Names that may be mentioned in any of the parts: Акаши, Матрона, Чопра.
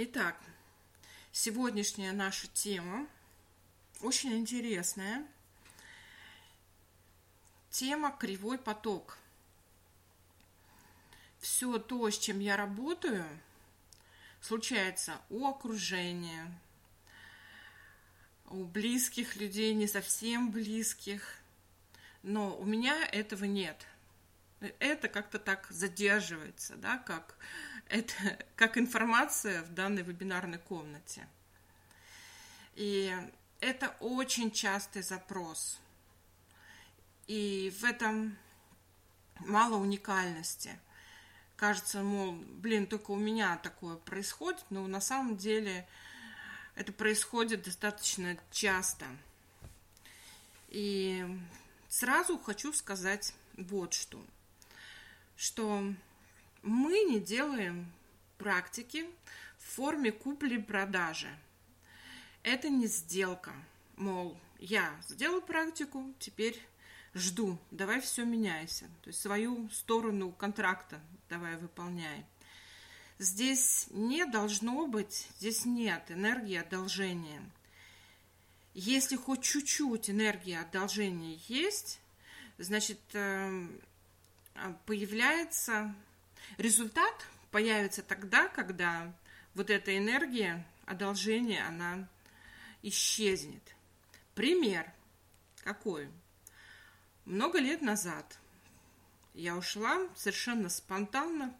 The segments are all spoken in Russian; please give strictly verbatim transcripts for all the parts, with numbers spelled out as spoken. Итак, сегодняшняя наша тема очень интересная. Тема «Кривой поток». Все то, с чем я работаю, случается у окружения, у близких людей, не совсем близких. Но у меня этого нет. Это как-то так задерживается, да, как, это, как информация в данной вебинарной комнате. И это очень частый запрос. И в этом мало уникальности. Кажется, мол, блин, только у меня такое происходит, но на самом деле это происходит достаточно часто. И сразу хочу сказать вот что. Что мы не делаем практики в форме купли-продажи. Это не сделка. Мол, я сделала практику, теперь жду, давай все меняйся. То есть свою сторону контракта давай выполняй. Здесь не должно быть, здесь нет энергии одолжения. Если хоть чуть-чуть энергии одолжения есть, значит, появляется результат, появится тогда, когда вот эта энергия одолжения, она исчезнет. Пример какой? Много лет назад я ушла совершенно спонтанно,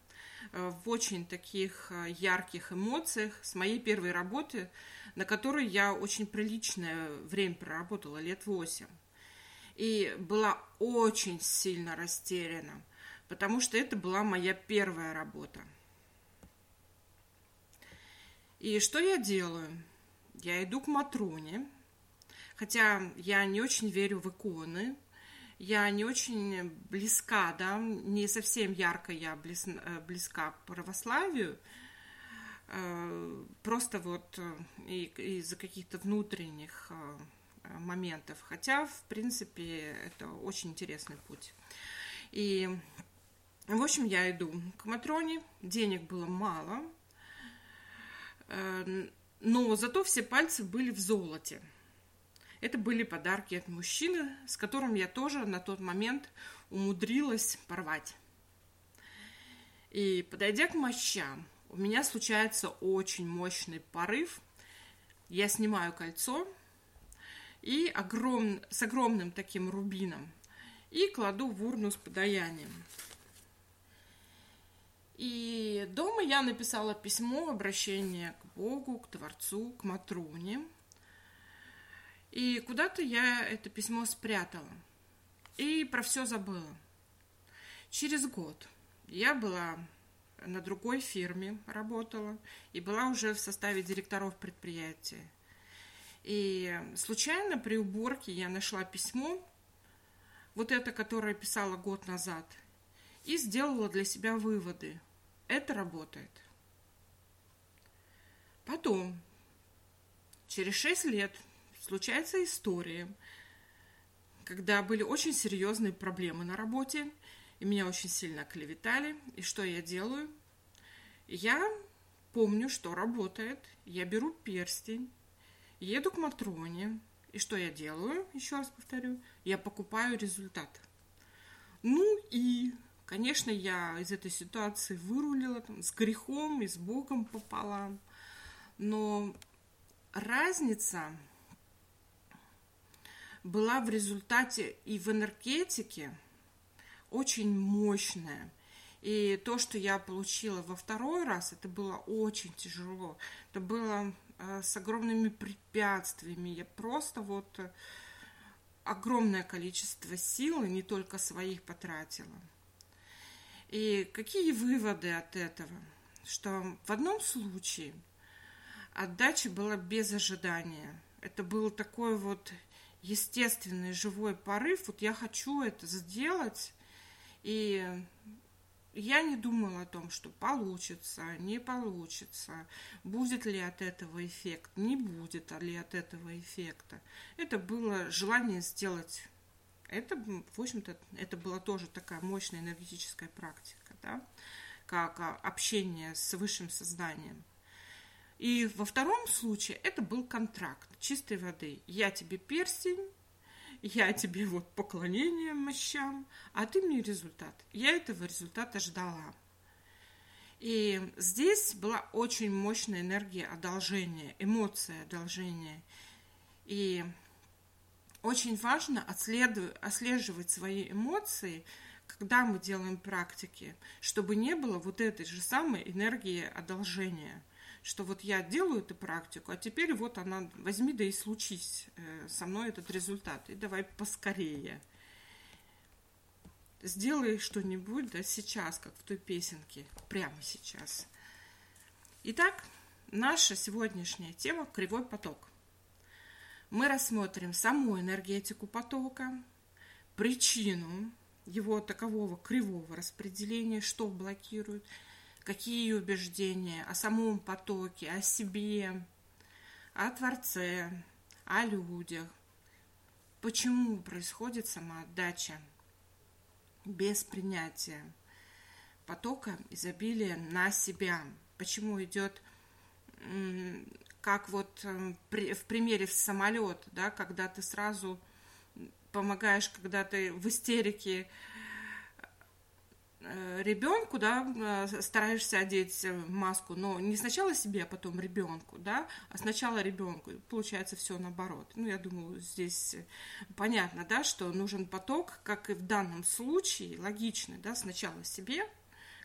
в очень таких ярких эмоциях с моей первой работы, на которой я очень приличное время проработала, лет восемь. И была очень сильно растеряна, потому что это была моя первая работа. И что я делаю? Я иду к Матроне, хотя я не очень верю в иконы, я не очень близка, да, не совсем ярко я близ, близка к православию, просто вот из-за каких-то внутренних моментов. Хотя, в принципе, это очень интересный путь. И, в общем, я иду к Матроне, денег было мало, но зато все пальцы были в золоте. Это были подарки от мужчины, с которым я тоже на тот момент умудрилась порвать. И, подойдя к мощам, у меня случается очень мощный порыв. Я снимаю кольцо и огром... с огромным таким рубином и кладу в урну с подаянием. И дома я написала письмо, обращение к Богу, к Творцу, к Матроне. И куда-то я это письмо спрятала. И про все забыла. Через год я была на другой фирме, работала. И была уже в составе директоров предприятия. И случайно при уборке я нашла письмо. Вот это, которое писала год назад. И сделала для себя выводы. Это работает. Потом, через шесть лет... случается история, когда были очень серьезные проблемы на работе, и меня очень сильно клеветали. И что я делаю? Я помню, что работает. Я беру перстень, еду к Матроне. И что я делаю? Еще раз повторю. Я покупаю результат. Ну и, конечно, я из этой ситуации вырулила там, с грехом и с Богом пополам. Но разница... была в результате и в энергетике очень мощная. И то, что я получила во второй раз, это было очень тяжело. Это было с огромными препятствиями. Я просто вот огромное количество сил, не только своих, потратила. И какие выводы от этого? Что в одном случае отдача была без ожидания. Это был такой вот... естественный живой порыв, вот я хочу это сделать, и я не думала о том, что получится, не получится, будет ли от этого эффект, не будет ли от этого эффекта. Это было желание сделать. Это, в общем-то, это была тоже такая мощная энергетическая практика, да? Как общение с высшим сознанием. И во втором случае это был контракт чистой воды. Я тебе перстень, я тебе вот поклонение мощам, а ты мне результат. Я этого результата ждала. И здесь была очень мощная энергия одолжения, эмоция одолжения. И очень важно отслеживать свои эмоции, когда мы делаем практики, чтобы не было вот этой же самой энергии одолжения. Что вот я делаю эту практику, а теперь вот она, возьми да и случись со мной этот результат. И давай поскорее. Сделай что-нибудь, да, сейчас, как в той песенке, прямо сейчас. Итак, наша сегодняшняя тема – кривой поток. Мы рассмотрим саму энергетику потока, причину его такового кривого распределения, что блокирует, какие убеждения о самом потоке, о себе, о Творце, о людях, почему происходит самоотдача. Без принятия потока изобилия на себя. Почему идет, как вот в примере в самолет, да, когда ты сразу помогаешь, когда ты в истерике ребенку, да, стараешься одеть маску, но не сначала себе, а потом ребенку, да, а сначала ребенку. Получается все наоборот. Ну, я думаю, здесь понятно, да, что нужен поток, как и в данном случае, логичный, да, сначала себе,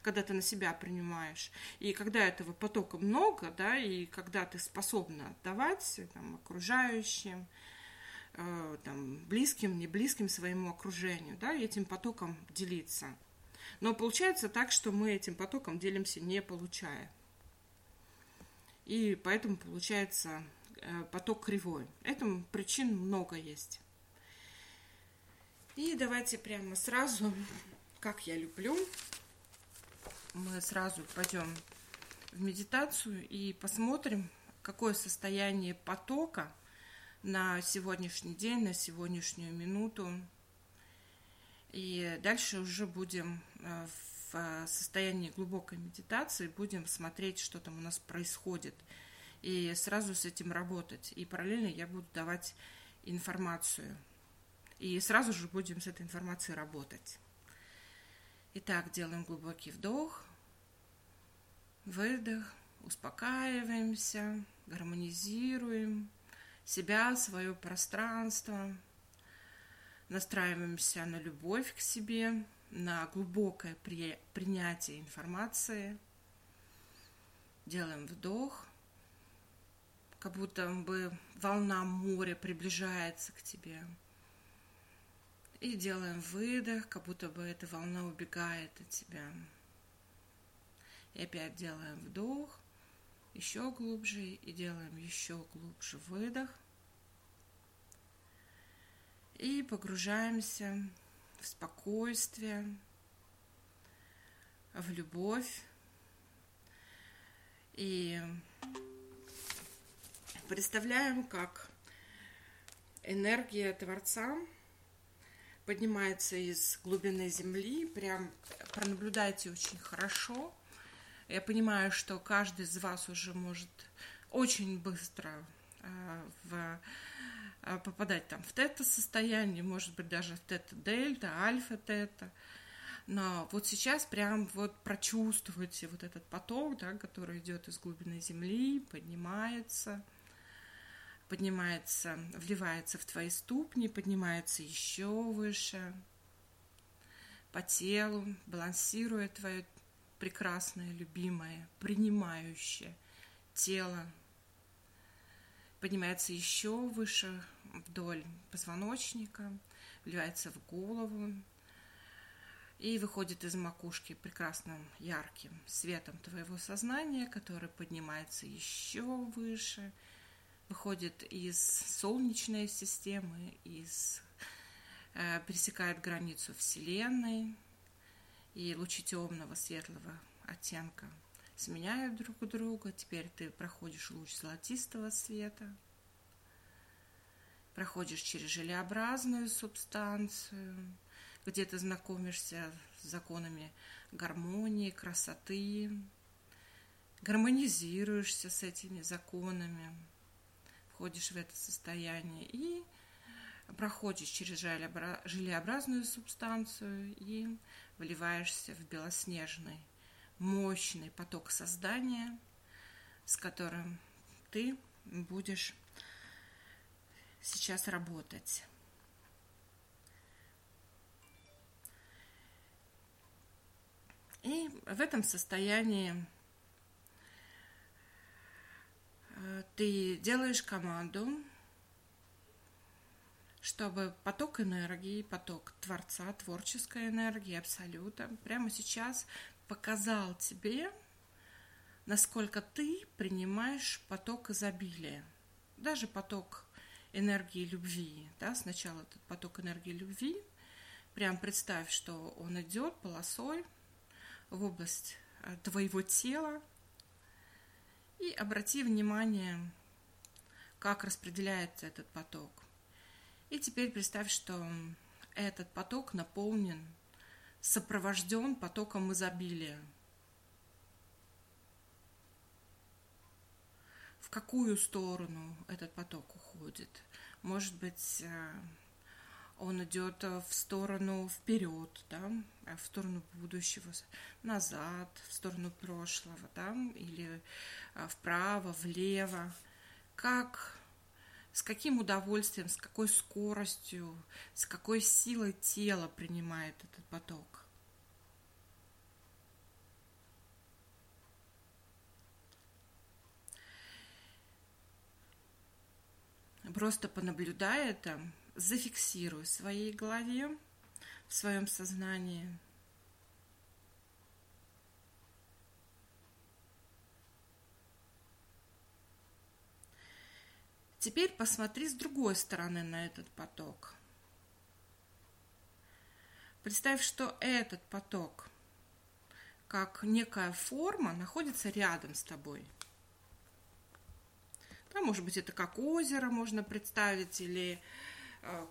когда ты на себя принимаешь, и когда этого потока много, да, и когда ты способна отдавать там, окружающим, э, там, близким, не близким своему окружению, да, и этим потоком делиться. Но получается так, что мы этим потоком делимся, не получая. И поэтому получается поток кривой. Этому причин много есть. И давайте прямо сразу, как я люблю, мы сразу пойдем в медитацию и посмотрим, какое состояние потока на сегодняшний день, на сегодняшнюю минуту. И дальше уже будем в состоянии глубокой медитации, будем смотреть, что там у нас происходит, и сразу с этим работать. И параллельно я буду давать информацию. И сразу же будем с этой информацией работать. Итак, делаем глубокий вдох, выдох, успокаиваемся, гармонизируем себя, свое пространство. Настраиваемся на любовь к себе, на глубокое при... принятие информации. Делаем вдох, как будто бы волна моря приближается к тебе. И делаем выдох, как будто бы эта волна убегает от тебя. И опять делаем вдох, еще глубже, и делаем еще глубже выдох. И погружаемся в спокойствие, в любовь. И представляем, как энергия Творца поднимается из глубины земли. Прям пронаблюдайте очень хорошо. Я понимаю, что каждый из вас уже может очень быстро в... попадать там в тета-состояние, может быть, даже в тета-дельта, альфа-тета. Но вот сейчас прям вот прочувствуйте вот этот поток, да, который идет из глубины земли, поднимается, поднимается, вливается в твои ступни, поднимается еще выше, по телу, балансируя твое прекрасное, любимое, принимающее тело. Поднимается еще выше вдоль позвоночника, вливается в голову и выходит из макушки прекрасным ярким светом твоего сознания, который поднимается еще выше, выходит из Солнечной системы, из, э, пересекает границу Вселенной, и лучи темного, светлого оттенка сменяют друг друга. Теперь ты проходишь луч золотистого света, проходишь через желеобразную субстанцию, где ты знакомишься с законами гармонии, красоты, гармонизируешься с этими законами, входишь в это состояние и проходишь через желеобразную субстанцию и вливаешься в белоснежный, мощный поток создания, с которым ты будешь сейчас работать. И в этом состоянии ты делаешь команду, чтобы поток энергии, поток Творца, творческой энергии, Абсолюта прямо сейчас показал тебе, насколько ты принимаешь поток изобилия, даже поток энергии любви. Да? Сначала этот поток энергии любви, прям представь, что он идет полосой в область твоего тела, и обрати внимание, как распределяется этот поток. И теперь представь, что этот поток наполнен, сопровожден потоком изобилия. В какую сторону этот поток уходит? Может быть, он идет в сторону вперед, да? В сторону будущего, назад, в сторону прошлого, да? Или вправо, влево. Как, с каким удовольствием, с какой скоростью, с какой силой тело принимает этот поток? Просто понаблюдай это, зафиксируй в своей голове, в своем сознании. Теперь посмотри с другой стороны на этот поток. Представь, что этот поток, как некая форма, находится рядом с тобой. Да, может быть, это как озеро можно представить, или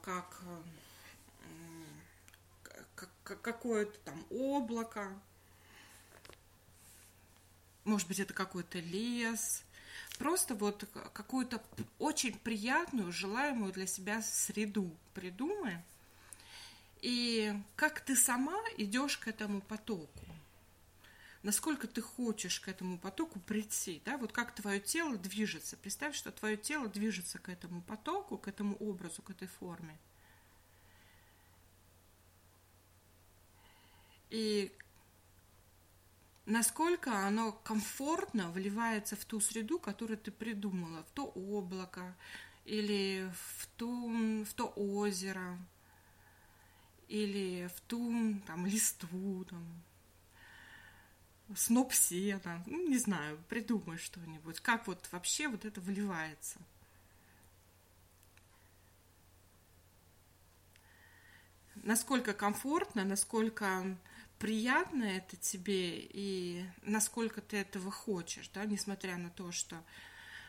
как, как какое-то там облако. Может быть, это какой-то лес. Просто вот какую-то очень приятную, желаемую для себя среду придумай. И как ты сама идешь к этому потоку. Насколько ты хочешь к этому потоку прийти, да, вот как твое тело движется. Представь, что твое тело движется к этому потоку, к этому образу, к этой форме. И насколько оно комфортно вливается в ту среду, которую ты придумала, в то облако или в, ту, в то озеро, или в ту там, листву, там, сноп сена, ну, не знаю, придумай что-нибудь, как вот вообще вот это вливается. Насколько комфортно, насколько приятно это тебе и насколько ты этого хочешь, да, несмотря на то, что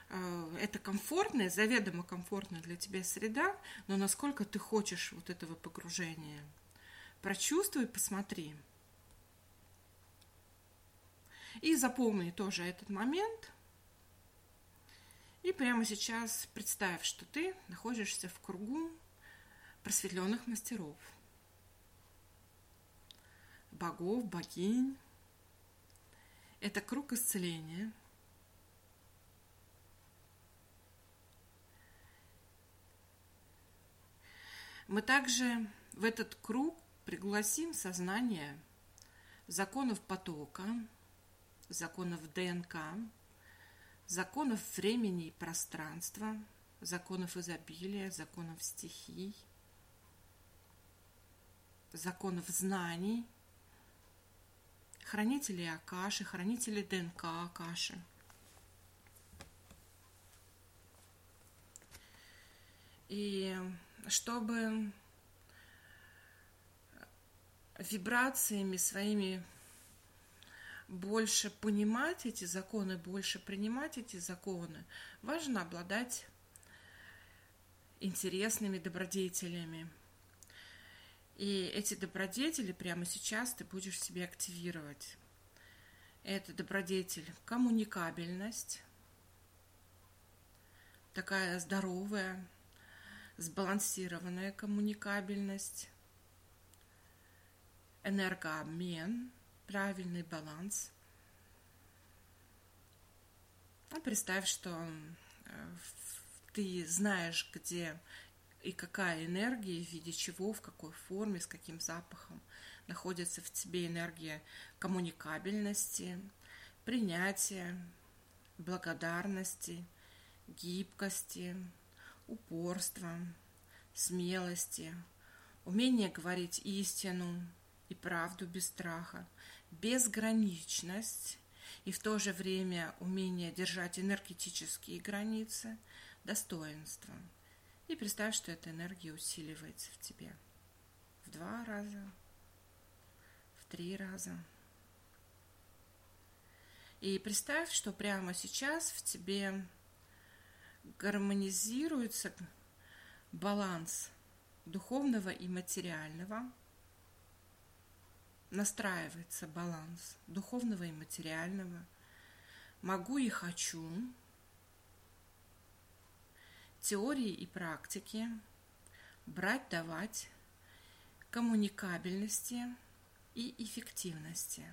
э, это комфортная, заведомо комфортная для тебя среда, но насколько ты хочешь вот этого погружения. Прочувствуй, посмотри. И запомни тоже этот момент. И прямо сейчас представь, что ты находишься в кругу просветленных мастеров, богов, богинь. Это круг исцеления. Мы также в этот круг пригласим сознание законов потока, законов ДНК, законов времени и пространства, законов изобилия, законов стихий, законов знаний, хранителей Акаши, хранителей ДНК Акаши. И чтобы вибрациями своими больше понимать эти законы, больше принимать эти законы, важно обладать интересными добродетелями. И эти добродетели прямо сейчас ты будешь в себе активировать. Это добродетель коммуникабельность, такая здоровая, сбалансированная коммуникабельность, энергообмен, правильный баланс. Ну, представь, что ты знаешь, где и какая энергия, в виде чего, в какой форме, с каким запахом находится в тебе энергия коммуникабельности, принятия, благодарности, гибкости, упорства, смелости, умения говорить истину и правду без страха, безграничность и в то же время умение держать энергетические границы, достоинство. И представь, что эта энергия усиливается в тебе в два раза, в три раза. И представь, что прямо сейчас в тебе гармонизируется баланс духовного и материального, настраивается баланс духовного и материального, могу и хочу, теории и практики, брать-давать, коммуникабельности и эффективности.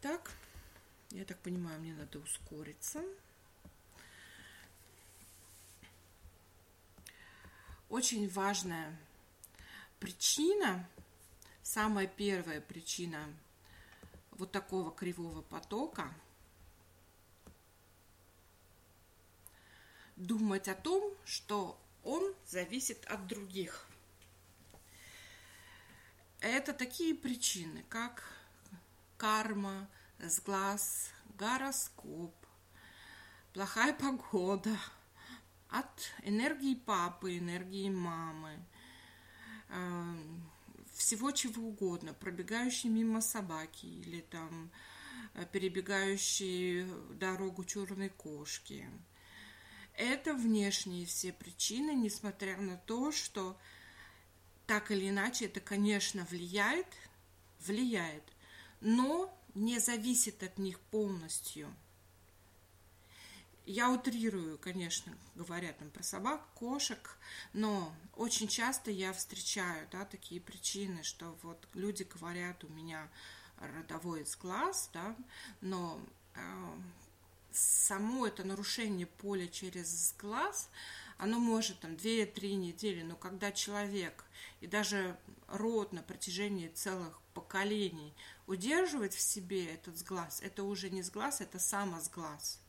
Так, я так понимаю, мне надо ускориться. Очень важная причина, самая первая причина вот такого кривого потока – думать о том, что он зависит от других. Это такие причины, как карма, сглаз, гороскоп, плохая погода, от энергии папы, энергии мамы, всего чего угодно, пробегающие мимо собаки или там перебегающие дорогу черной кошки. Это внешние все причины, несмотря на то, что так или иначе это, конечно, влияет, влияет, но не зависит от них полностью. Я утрирую, конечно, говоря там про собак, кошек, но очень часто я встречаю, да, такие причины, что вот люди говорят, у меня родовой сглаз, да, но... Э- само это нарушение поля через глаз, оно может там две-три недели, но когда человек и даже род на протяжении целых поколений удерживает в себе этот сглаз, это уже не сглаз, это самосглаз.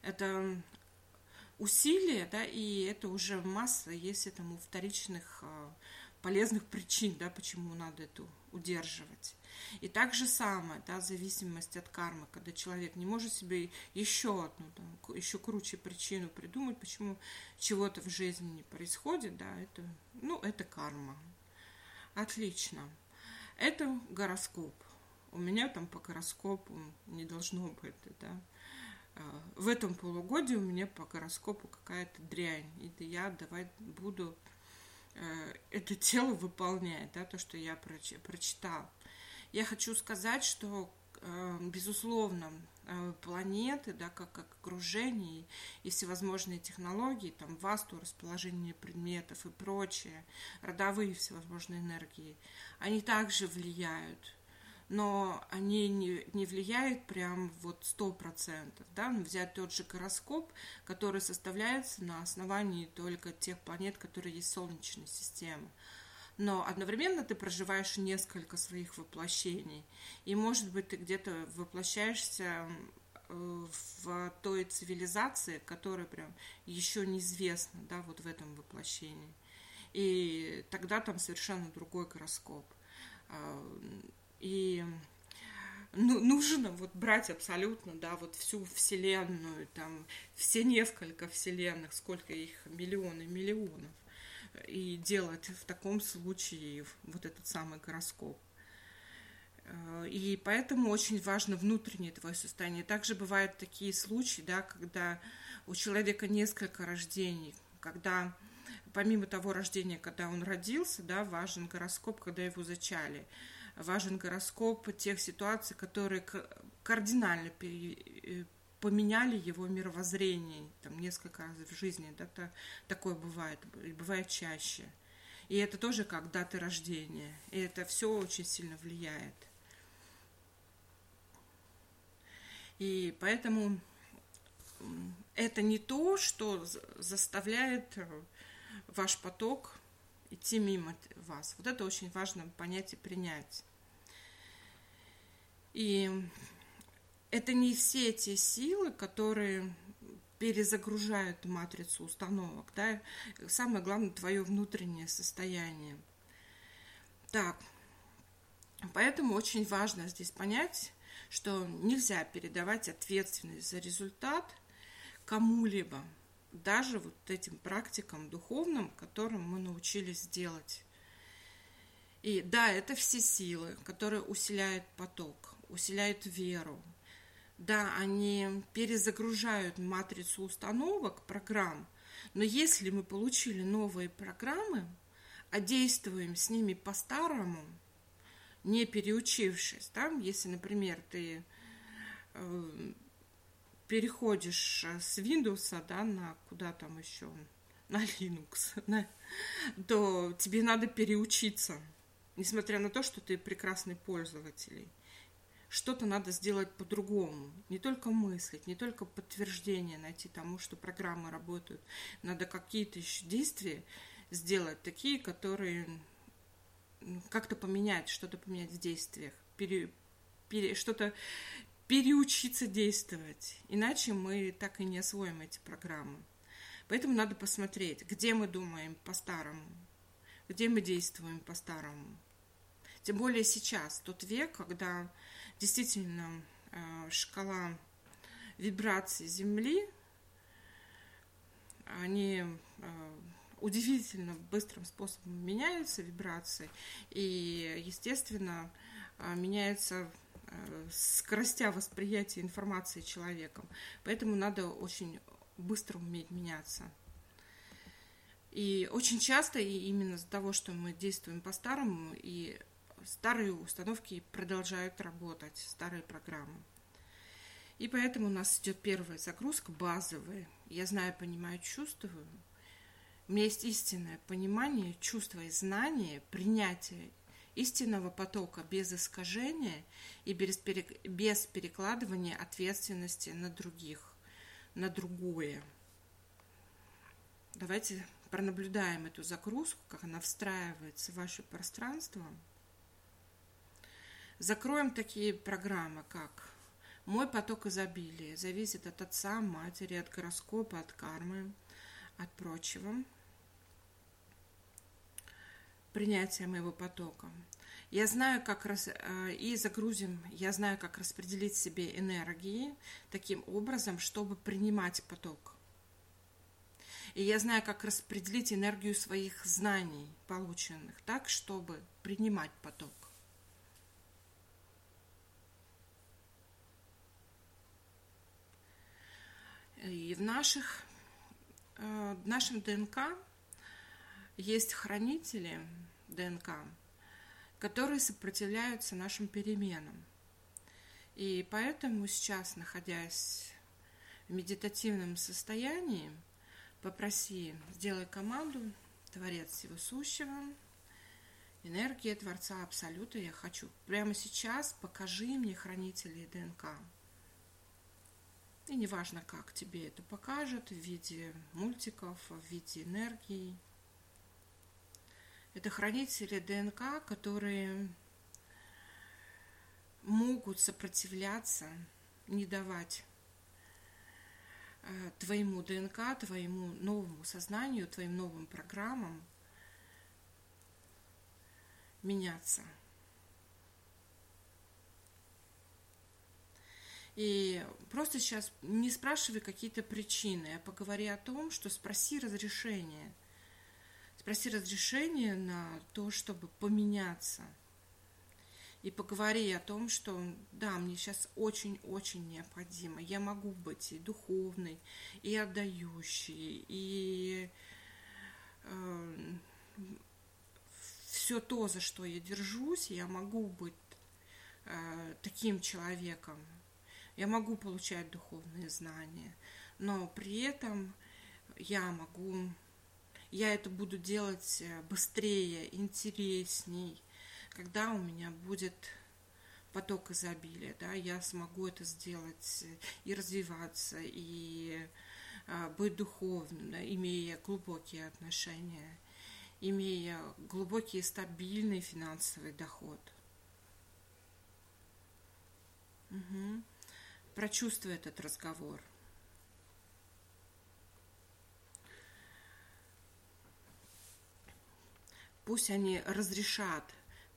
Это усилие, да, и это уже масса, есть этому вторичных полезных причин, да, почему надо это удерживать. И так же самое, да, зависимость от кармы, когда человек не может себе еще одну, там, еще круче причину придумать, почему чего-то в жизни не происходит, да, это, ну, это карма. Отлично. Это гороскоп. У меня там по гороскопу не должно быть, да. В этом полугодии у меня по гороскопу какая-то дрянь, и я давать буду это тело выполняет, да, то, что я проч- прочитала. Я хочу сказать, что, э, безусловно, э, планеты, да, как, как окружение и всевозможные технологии, там, васту, расположение предметов и прочее, родовые всевозможные энергии, они также влияют, но они не, не влияют прям вот сто процентов. Да? Взять тот же гороскоп, который составляется на основании только тех планет, которые есть в Солнечной системе. Но одновременно ты проживаешь несколько своих воплощений. И, может быть, ты где-то воплощаешься в той цивилизации, которая прям еще неизвестна, да, вот в этом воплощении. И тогда там совершенно другой гороскоп. И нужно вот брать абсолютно, да, вот всю Вселенную, там, все несколько Вселенных, сколько их, миллионы, миллионов, и делать в таком случае вот этот самый гороскоп. И поэтому очень важно внутреннее твое состояние. Также бывают такие случаи, да, когда у человека несколько рождений, когда... Помимо того рождения, когда он родился, да, важен гороскоп, когда его зачали. важен гороскоп тех ситуаций, которые кардинально пере... поменяли его мировоззрение. Там несколько раз в жизни, да, то, такое бывает, бывает чаще. И это тоже как дата рождения. И это все очень сильно влияет. И поэтому это не то, что заставляет ваш поток идти мимо вас. Вот это очень важно понять и принять. И это не все те силы, которые перезагружают матрицу установок. Да? Самое главное – твое внутреннее состояние. Так, поэтому очень важно здесь понять, что нельзя передавать ответственность за результат кому-либо, даже вот этим практикам духовным, которым мы научились делать. И да, это все силы, которые усиляют поток, усиляют веру. Да, они перезагружают матрицу установок, программ, но если мы получили новые программы, а действуем с ними по-старому, не переучившись, там, если, например, ты э, переходишь с Windows, да, на куда там еще, на Linux, на, то тебе надо переучиться, несмотря на то, что ты прекрасный пользователь. Что-то надо сделать по-другому. Не только мыслить, не только подтверждение найти тому, что программы работают. Надо какие-то еще действия сделать, такие, которые как-то поменять, что-то поменять в действиях, пере, пере, что-то переучиться действовать. Иначе мы так и не освоим эти программы. Поэтому надо посмотреть, где мы думаем по-старому, где мы действуем по-старому. Тем более сейчас, тот век, когда действительно шкала вибраций Земли, они удивительно быстрым способом меняются, вибрации, и, естественно, меняются скоростя восприятия информации человеком. Поэтому надо очень быстро уметь меняться. И очень часто и именно из-за того, что мы действуем по-старому, и старые установки продолжают работать, старые программы. И поэтому у нас идет первая загрузка, базовая. Я знаю, понимаю, чувствую. У меня есть истинное понимание, чувство и знание, принятие истинного потока без искажения и без перекладывания ответственности на других, на другое. Давайте пронаблюдаем эту загрузку, как она встраивается в ваше пространство. Закроем такие программы, как «Мой поток изобилия зависит от отца, матери, от гороскопа, от кармы, от прочего. Принятие моего потока». Я знаю, как раз... И загрузим «Я знаю, как распределить себе энергии таким образом, чтобы принимать поток». И я знаю, как распределить энергию своих знаний, полученных, так, чтобы принимать поток. И в, наших, в нашем ДНК есть хранители ДНК, которые сопротивляются нашим переменам. И поэтому сейчас, находясь в медитативном состоянии, попроси, сделай команду «Творец всего сущего, энергия Творца Абсолюта, я хочу». Прямо сейчас покажи мне хранителей ДНК. И неважно, как тебе это покажут, в виде мультиков, в виде энергии. Это хранители ДНК, которые могут сопротивляться, не давать твоему ДНК, твоему новому сознанию, твоим новым программам меняться. И просто сейчас не спрашивай какие-то причины, а поговори о том, что спроси разрешение. Спроси разрешение на то, чтобы поменяться. И поговори о том, что да, мне сейчас очень-очень необходимо. Я могу быть и духовной, и отдающей, и э, все то, за что я держусь, я могу быть э, таким человеком, я могу получать духовные знания, но при этом я могу, я это буду делать быстрее, интересней, когда у меня будет поток изобилия, да, я смогу это сделать и развиваться, и э, быть духовным, да, имея глубокие отношения, имея глубокий и стабильный финансовый доход. Угу. Прочувствуй этот разговор. Пусть они разрешат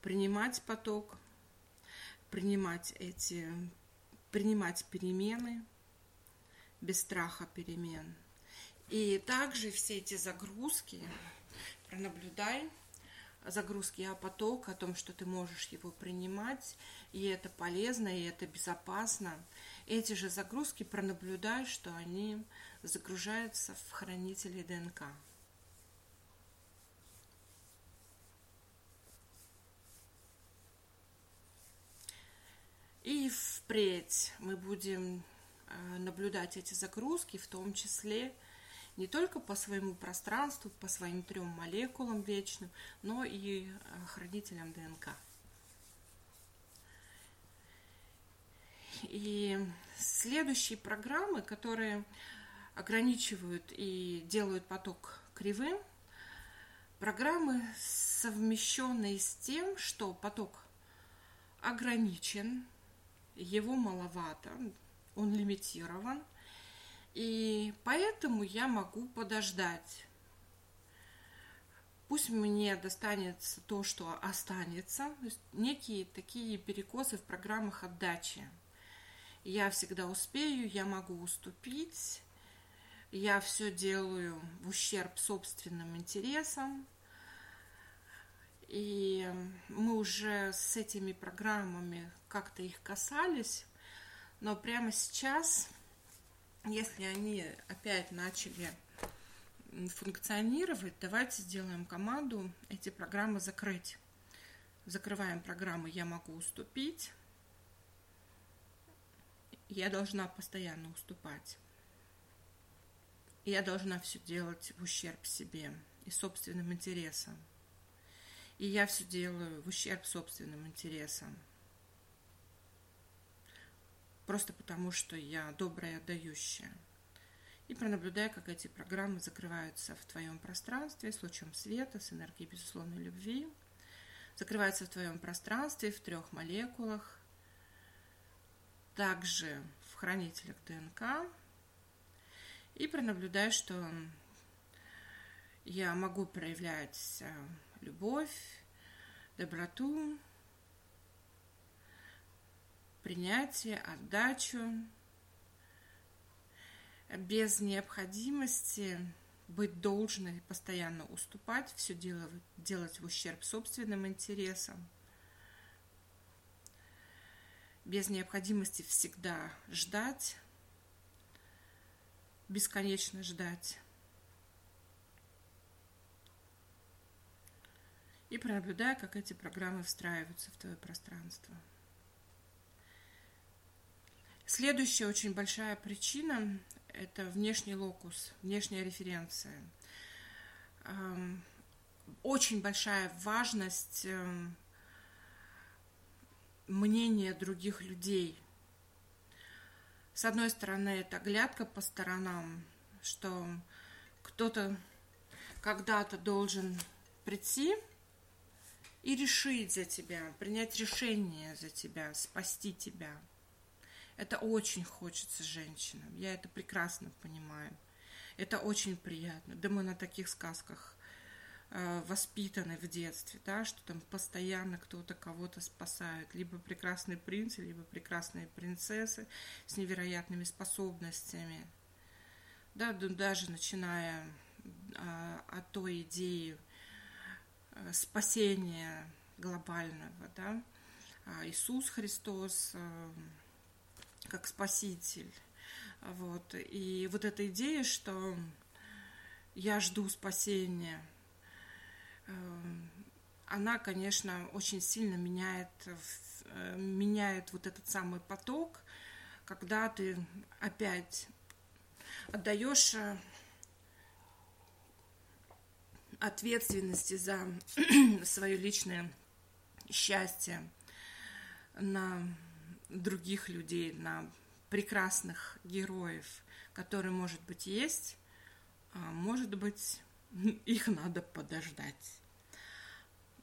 принимать поток, принимать эти, принимать перемены без страха перемен. И также все эти загрузки пронаблюдай, загрузки о поток, о том, что ты можешь его принимать, и это полезно, и это безопасно. Эти же загрузки пронаблюдай, что они загружаются в хранители ДНК. И впредь мы будем наблюдать эти загрузки, в том числе не только по своему пространству, по своим трем молекулам вечным, но и хранителям ДНК. И следующие программы, которые ограничивают и делают поток кривым, программы, совмещенные с тем, что поток ограничен, его маловато, он лимитирован, и поэтому я могу подождать. Пусть мне достанется то, что останется, то есть некие такие перекосы в программах отдачи. Я всегда успею, я могу уступить, я все делаю в ущерб собственным интересам. И мы уже с этими программами как-то их касались, но прямо сейчас, если они опять начали функционировать, давайте сделаем команду эти программы закрыть. Закрываем программы «Я могу уступить», «Я должна постоянно уступать», «Я должна все делать в ущерб себе и собственным интересам». И я все делаю в ущерб собственным интересам. Просто потому, что я добрая и отдающая. И пронаблюдай, как эти программы закрываются в твоем пространстве с лучом света, с энергией безусловной любви. Закрываются в твоем пространстве, в трех молекулах. Также в хранителях ДНК. И пронаблюдай, что я могу проявлять любовь, доброту, принятие, отдачу, без необходимости быть должной, постоянно уступать, все делать, делать в ущерб собственным интересам, без необходимости всегда ждать, бесконечно ждать. И пронаблюдая, как эти программы встраиваются в твое пространство. Следующая очень большая причина – это внешний локус, внешняя референция. Очень большая важность мнения других людей. С одной стороны, это оглядка по сторонам, что кто-то когда-то должен прийти и решить за тебя, принять решение за тебя, спасти тебя. Это очень хочется женщинам, я это прекрасно понимаю. Это очень приятно. Да мы на таких сказках э, воспитаны в детстве, да, что там постоянно кто-то кого-то спасает. Либо прекрасные принцы, либо прекрасные принцессы с невероятными способностями. Да, даже начиная э, от той идеи, спасения глобального, да? Иисус Христос как Спаситель. Вот. И вот эта идея, что я жду спасения, она, конечно, очень сильно меняет, меняет вот этот самый поток, когда ты опять отдаешь ответственности за свое личное счастье на других людей, на прекрасных героев, которые, может быть, есть, а может быть, их надо подождать.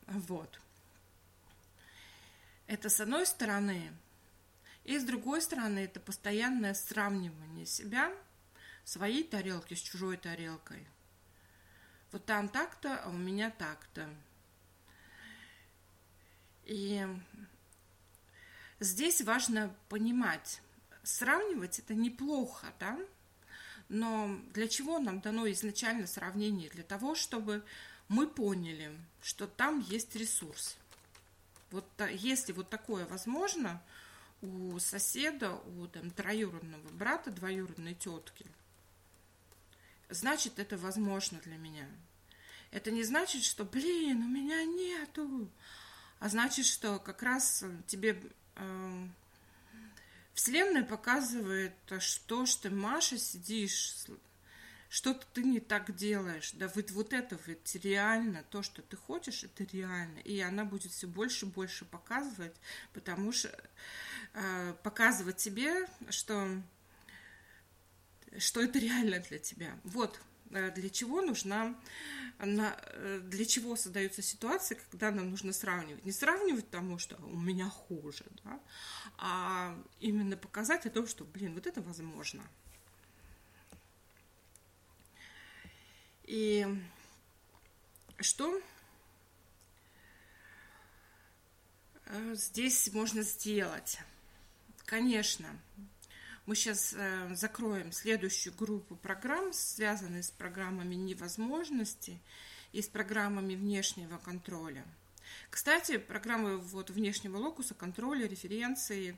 Вот. Это с одной стороны. И с другой стороны, это постоянное сравнивание себя, своей тарелки с чужой тарелкой. Вот там так-то, а у меня так-то. И здесь важно понимать, сравнивать это неплохо, да? Но для чего нам дано изначально сравнение? Для того, чтобы мы поняли, что там есть ресурс. Вот если вот такое возможно у соседа, у там, троюродного брата, двоюродной тетки, значит, это возможно для меня. Это не значит, что, блин, у меня нету, а значит, что как раз тебе... Э- Вселенная показывает, что ж ты, Маша, сидишь, что-то ты не так делаешь. Да вот, вот это ведь реально, то, что ты хочешь, это реально. И она будет все больше и больше показывать, потому что э, показывать тебе, что, что это реально для тебя. Вот э, для чего нужна, на, э, для чего создаются ситуации, когда нам нужно сравнивать. Не сравнивать тому, что у меня хуже, да, а именно показать о том, что, блин, вот это возможно. И что здесь можно сделать? Конечно, мы сейчас закроем следующую группу программ, связанные с программами невозможности и с программами внешнего контроля. Кстати, программы вот внешнего локуса, контроля, референции,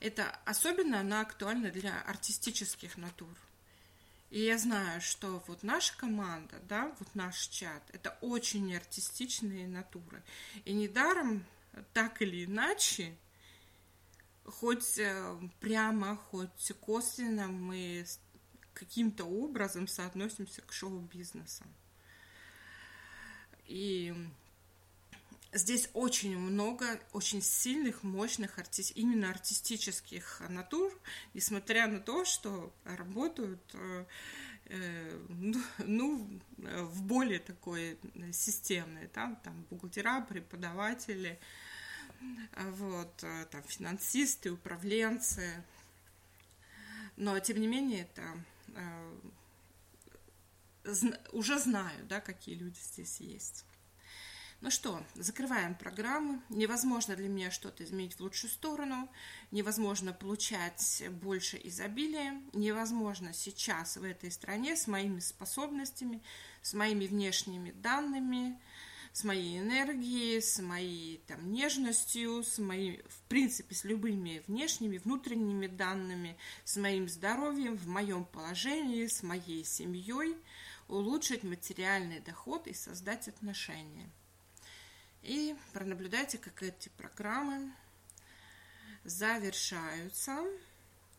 это особенно она актуальна для артистических натур. И я знаю, что вот наша команда, да, вот наш чат, это очень артистичные натуры. И недаром, так или иначе, хоть прямо, хоть косвенно мы каким-то образом соотносимся к шоу-бизнесу. И... здесь очень много очень сильных, мощных, арти... именно артистических натур, несмотря на то, что работают э, ну, в более такой системной, там, там бухгалтера, преподаватели, вот, там, финансисты, управленцы. Но, тем не менее, это э, уже знаю, да, какие люди здесь есть. Ну что, закрываем программу. Невозможно для меня что-то изменить в лучшую сторону. Невозможно получать больше изобилия. Невозможно сейчас в этой стране с моими способностями, с моими внешними данными, с моей энергией, с моей там, нежностью, с моей, в принципе, с любыми внешними, внутренними данными, с моим здоровьем, в моем положении, с моей семьей улучшить материальный доход и создать отношения. И пронаблюдайте, как эти программы завершаются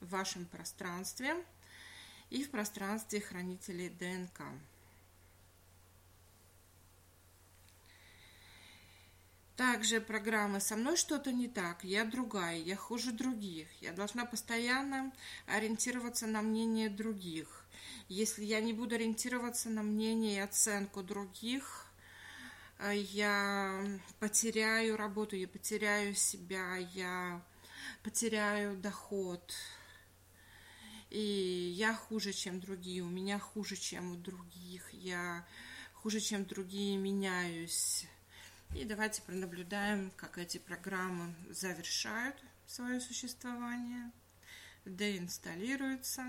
в вашем пространстве и в пространстве хранителей ДНК. Также программы «Со мной что-то не так», «Я другая», «Я хуже других», «Я должна постоянно ориентироваться на мнение других». Если я не буду ориентироваться на мнение и оценку других, я потеряю работу, я потеряю себя, я потеряю доход. И я хуже, чем другие, у меня хуже, чем у других, я хуже, чем другие, меняюсь. И давайте пронаблюдаем, как эти программы завершают свое существование, деинсталируются.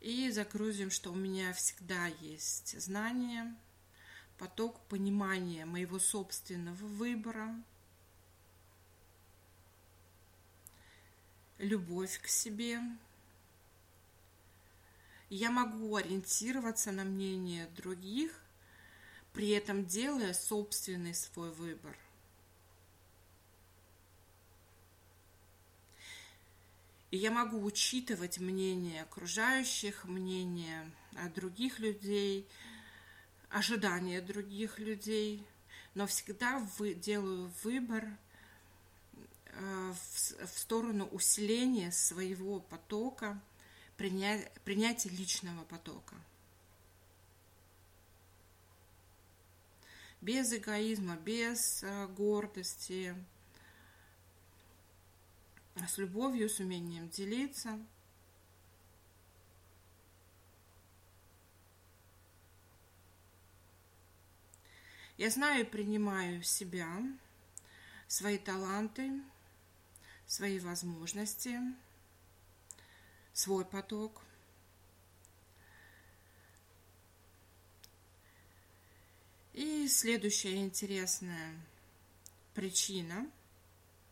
И загрузим, что у меня всегда есть знание, поток понимания моего собственного выбора, любовь к себе я могу ориентироваться на мнение других, при этом делая собственный свой выбор. И я могу учитывать мнение окружающих, мнение других людей, ожидания других людей, но всегда делаю выбор в сторону усиления своего потока, принятия личного потока. Без эгоизма, без гордости, с любовью, с умением делиться. Я знаю и принимаю себя, свои таланты, свои возможности, свой поток. И следующая интересная причина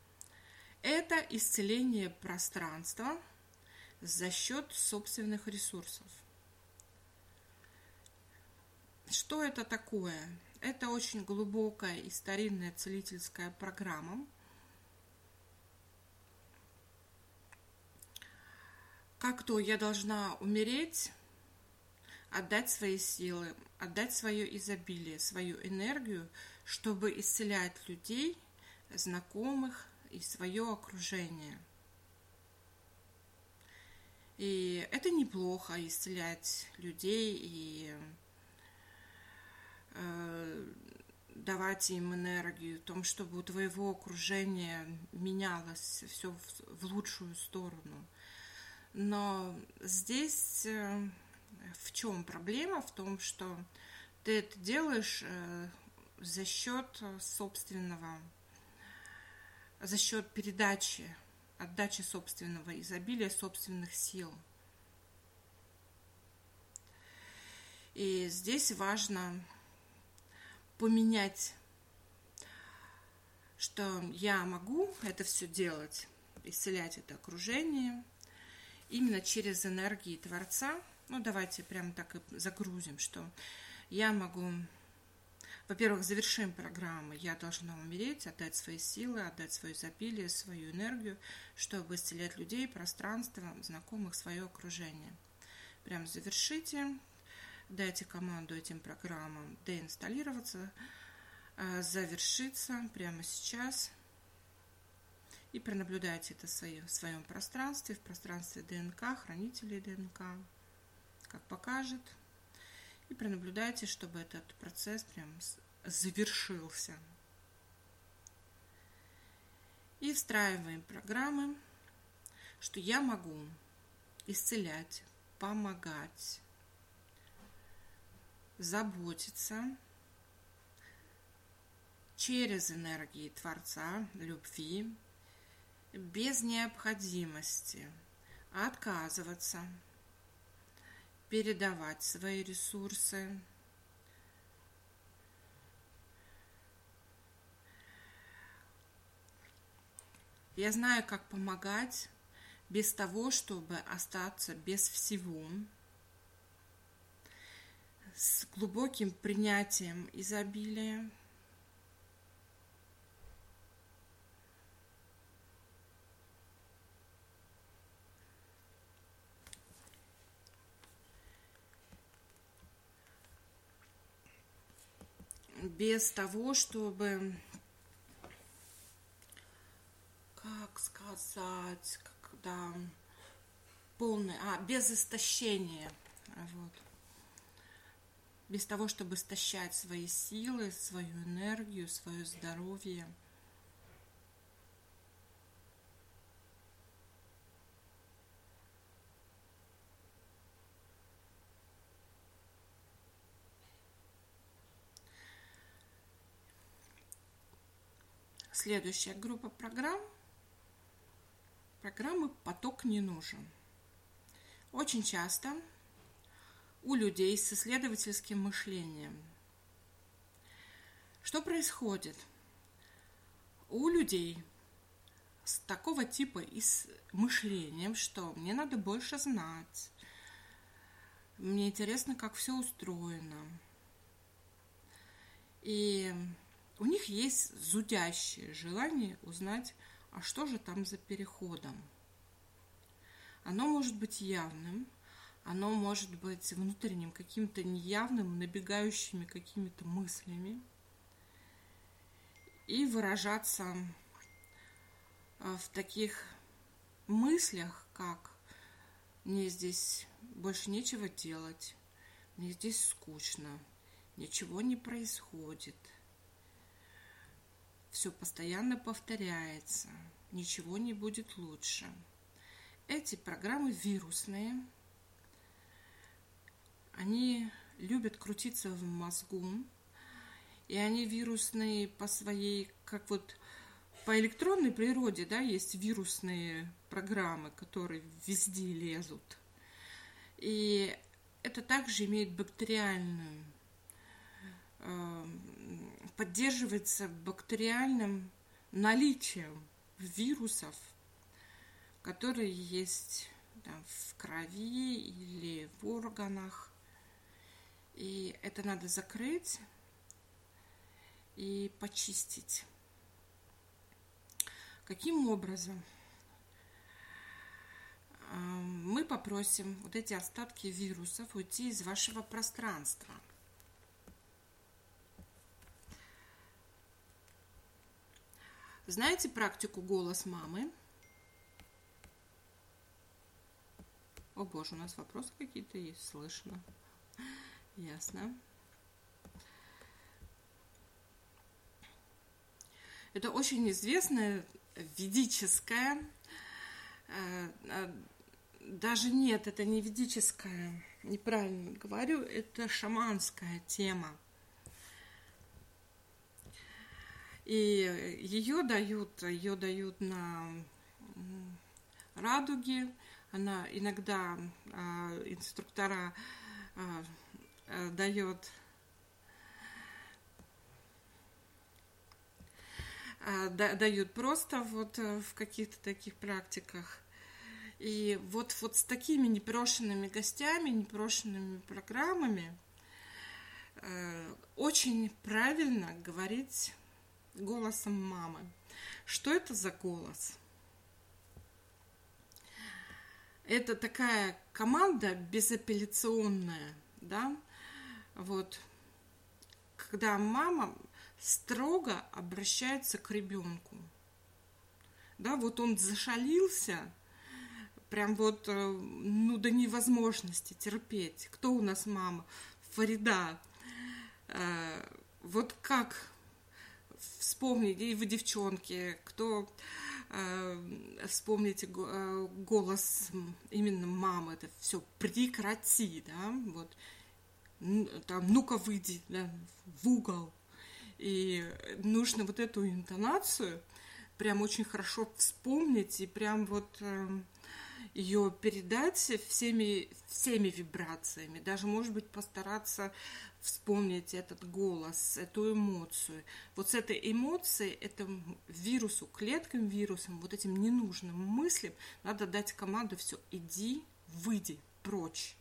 – это исцеление пространства за счет собственных ресурсов. Что это такое? Это очень глубокая и старинная целительская программа, как то я должна умереть, отдать свои силы, отдать свое изобилие, свою энергию, чтобы исцелять людей, знакомых и свое окружение. И это неплохо, исцелять людей и э, давать им энергию в том, чтобы у твоего окружения менялось все в, в лучшую сторону. Но здесь э, в чем проблема? В том, что ты это делаешь за счет собственного, за счет передачи, отдачи собственного изобилия, собственных сил. И здесь важно поменять, что я могу это все делать, исцелять это окружение именно через энергии Творца. Ну, давайте прямо так и загрузим, что я могу... Во-первых, завершим программу. Я должна умереть, отдать свои силы, отдать свое изобилие, свою энергию, чтобы исцелять людей, пространство, знакомых, свое окружение. Прям завершите. Дайте команду этим программам деинсталлироваться, завершиться прямо сейчас. И пронаблюдайте это в своем пространстве, в пространстве ДНК, хранителей ДНК, как покажет, и пронаблюдайте, чтобы этот процесс прям завершился. И встраиваем программы, что я могу исцелять, помогать, заботиться через энергии Творца, любви, без необходимости отказываться, передавать свои ресурсы, я знаю, как помогать без того, чтобы остаться без всего, с глубоким принятием изобилия, без того, чтобы, как сказать, когда полное, а, без истощения, вот, без того, чтобы истощать свои силы, свою энергию, свое здоровье. Следующая группа программ. Программы «Поток не нужен». Очень часто у людей с исследовательским мышлением. Что происходит? У людей с такого типа и с мышлением, что мне надо больше знать, Мне интересно, как все устроено. И у них есть зудящее желание узнать, а что же там за переходом. Оно может быть явным, оно может быть внутренним, каким-то неявным, набегающими какими-то мыслями и выражаться в таких мыслях, как «мне здесь больше нечего делать», «мне здесь скучно», «ничего не происходит», «все постоянно повторяется», «ничего не будет лучше». Эти программы вирусные, они любят крутиться в мозгу, и они вирусные по своей, как вот по электронной природе, да, есть вирусные программы, которые везде лезут. И это также имеет бактериальную, поддерживается бактериальным наличием вирусов, которые есть там, в крови или в органах. И это надо закрыть и почистить. Каким образом? Мы попросим вот эти остатки вирусов уйти из вашего пространства. Знаете практику «Голос мамы»? О боже, у нас вопросы какие-то есть, слышно. Ясно. Это очень известная ведическая, даже нет, это не ведическая, неправильно говорю, это шаманская тема. И ее дают, ее дают на радуге. Она иногда инструктора дает, дают просто вот в каких-то таких практиках. И вот, вот с такими непрошенными гостями, непрошенными программами очень правильно говорить голосом мамы. Что это за голос? Это такая команда безапелляционная, да, вот, когда мама строго обращается к ребенку, да, вот он зашалился, прям вот, ну, до невозможности терпеть. Кто у нас мама? Фарида. Вот как вспомнить, и вы, девчонки, кто... Вспомните голос именно мамы, это все прекрати, да, вот, там, ну-ка выйди, да, в угол, и нужно вот эту интонацию прям очень хорошо вспомнить и прям вот ее передать всеми, всеми вибрациями, даже, может быть, постараться вспомнить этот голос, эту эмоцию. Вот с этой эмоцией, этому вирусу, клеткам, вирусам, вот этим ненужным мыслям надо дать команду: все, иди, выйди, прочь.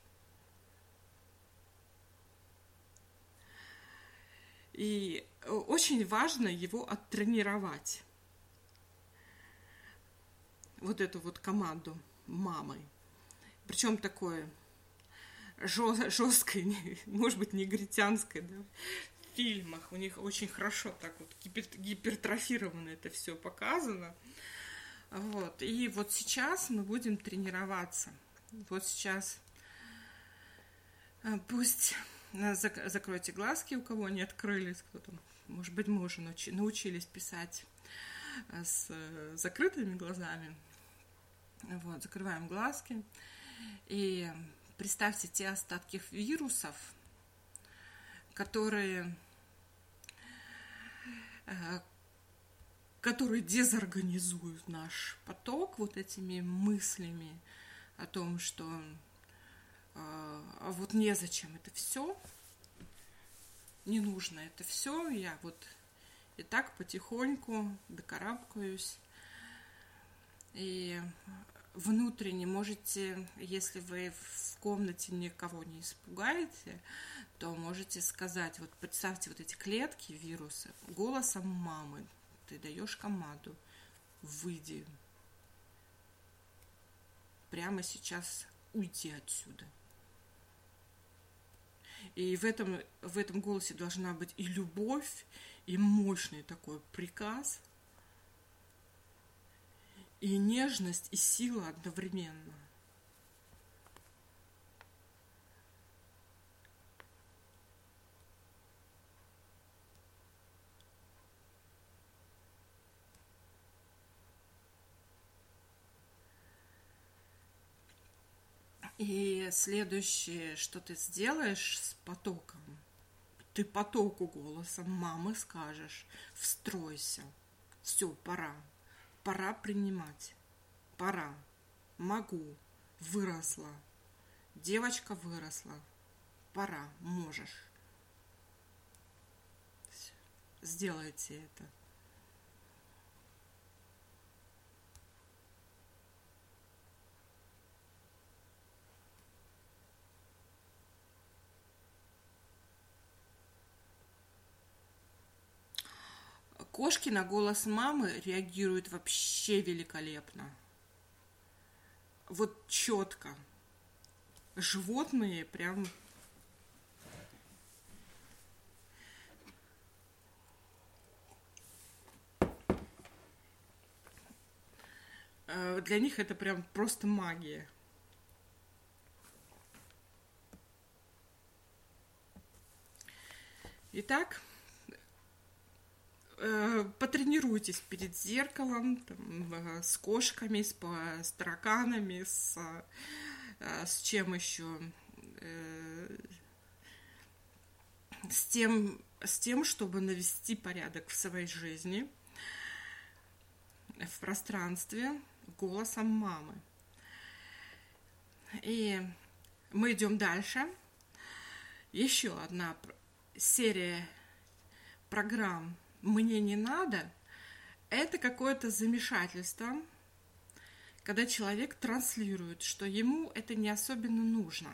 И очень важно его оттренировать, вот эту вот команду мамой. Причем такое жесткое, может быть, негритянское, да, в фильмах. У них очень хорошо так вот гипертрофировано это все показано. Вот. И вот сейчас мы будем тренироваться. Вот сейчас пусть закройте глазки, у кого они открылись, кто-то, может быть, мы уже научились писать с закрытыми глазами. Вот, закрываем глазки. И представьте те остатки вирусов, которые, которые дезорганизуют наш поток вот этими мыслями о том, что вот незачем это все, не нужно это все, я вот и так потихоньку докарабкаюсь. И внутренне можете, если вы в комнате никого не испугаете, то можете сказать, вот представьте вот эти клетки вируса, голосом мамы ты даешь команду, выйди, прямо сейчас уйди отсюда. И в этом, в этом голосе должна быть и любовь, и мощный такой приказ, и нежность, и сила одновременно. И следующее, что ты сделаешь с потоком, ты потоку голосом мамы скажешь: «Встройся, все, пора, пора принимать, пора, могу, выросла, девочка выросла, пора, можешь». Сделайте это. Кошки на голос мамы реагируют вообще великолепно. Вот четко. Животные прям... Для них это прям просто магия. Итак... Потренируйтесь перед зеркалом, там, с кошками, с, с тараканами, с, с чем еще, с тем, с тем, чтобы навести порядок в своей жизни, в пространстве, голосом мамы. И мы идем дальше. Еще одна серия программ «Мне не надо» – это какое-то замешательство, когда человек транслирует, что ему это не особенно нужно.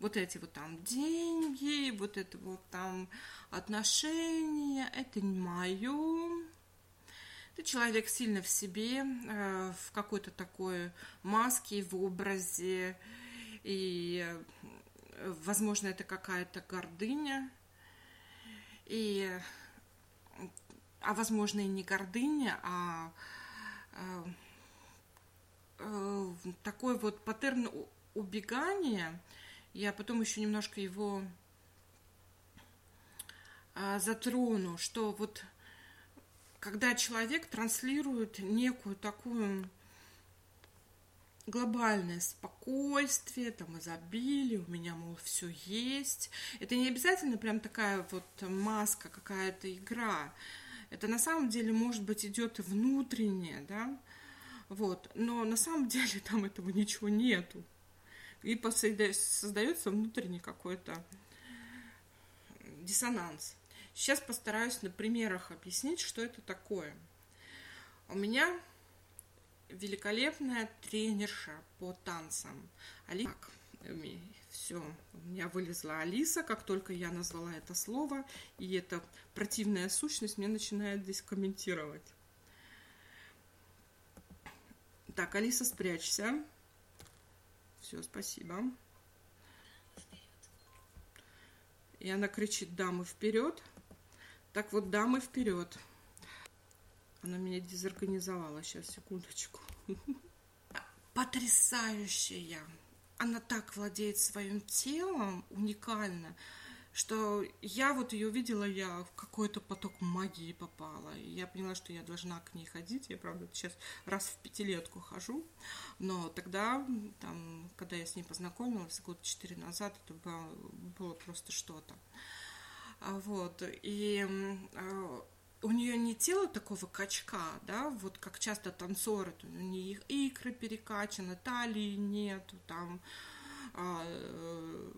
Вот эти вот там деньги, вот это вот там отношения – это не мое. Это человек сильно в себе, в какой-то такой маске, в образе. И, возможно, это какая-то гордыня. И... А, возможно, и не гордыня, а э, э, такой вот паттерн убегания. Я потом еще немножко его э, затрону, что вот когда человек транслирует некую такую глобальное спокойствие, там изобилие, у меня, мол, все есть. Это не обязательно прям такая вот маска, какая-то игра. Это на самом деле, может быть, идет и внутреннее, да, вот, но на самом деле там этого ничего нету. И создается внутренний какой-то диссонанс. Сейчас постараюсь на примерах объяснить, что это такое. У меня великолепная тренерша по танцам. Алиса. Все, у меня вылезла Алиса, как только я назвала это слово, и эта противная сущность мне начинает здесь комментировать. Так, Алиса, спрячься. Все, спасибо. И она кричит: дамы, вперед. Так вот, дамы, вперед. Она меня дезорганизовала. Сейчас, секундочку. Потрясающая. Она так владеет своим телом уникально, что я вот ее видела, я в какой-то поток магии попала. И я поняла, что я должна к ней ходить. Я, правда, сейчас раз в пятилетку хожу. Но тогда, там, когда я с ней познакомилась, год четыре назад, это было, было просто что-то. Вот. И у нее не тело такого качка, да, вот как часто танцоры, у них икры перекачаны, талии нету, там э,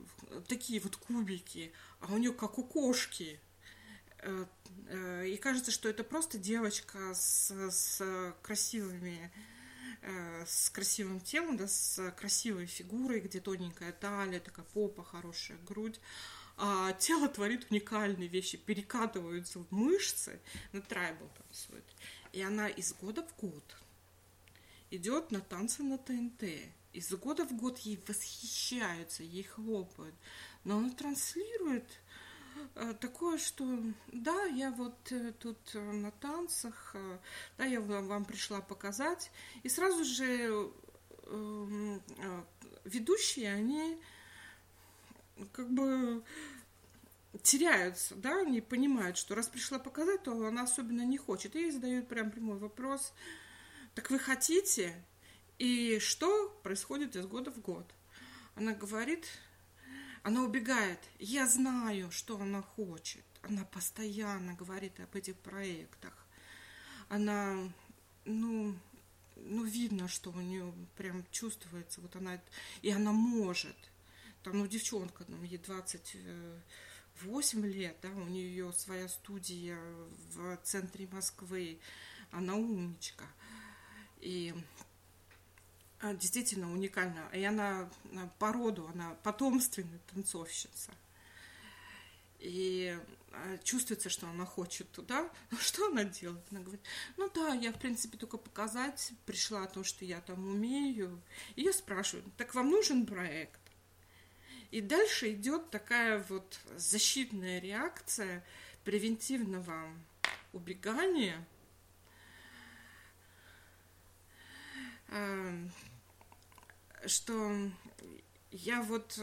такие вот кубики, а у нее как у кошки. Э, э, и кажется, что это просто девочка с, с красивыми с красивым телом, да, с красивой фигурой, где тоненькая талия, такая попа, хорошая грудь. А тело творит уникальные вещи, перекатываются в мышцы, на трайбл танцует. И она из года в год идет на танцы на ТНТ. Из года в год ей восхищаются, ей хлопают. Но она транслирует такое, что да, я вот тут на танцах, да, я вам пришла показать. И сразу же ведущие, они как бы теряются, да, они понимают, что раз пришла показать, то она особенно не хочет. И ей задают прям прямой вопрос: так вы хотите? И что происходит из года в год? Она говорит, она убегает. Я знаю, что она хочет. Она постоянно говорит об этих проектах. Она, ну, ну видно, что у нее прям чувствуется. Вот она, и она может. Там, ну, девчонка, ну, ей двадцать восемь лет, да, у нее своя студия в центре Москвы. Она умничка. И действительно уникальна. И она по роду, она потомственная танцовщица. И чувствуется, что она хочет туда. Но что она делает? Она говорит, ну да, я, в принципе, только показать пришла то, что я там умею. Ее спрашивают, так вам нужен проект? И дальше идет такая вот защитная реакция превентивного убегания. Что я вот...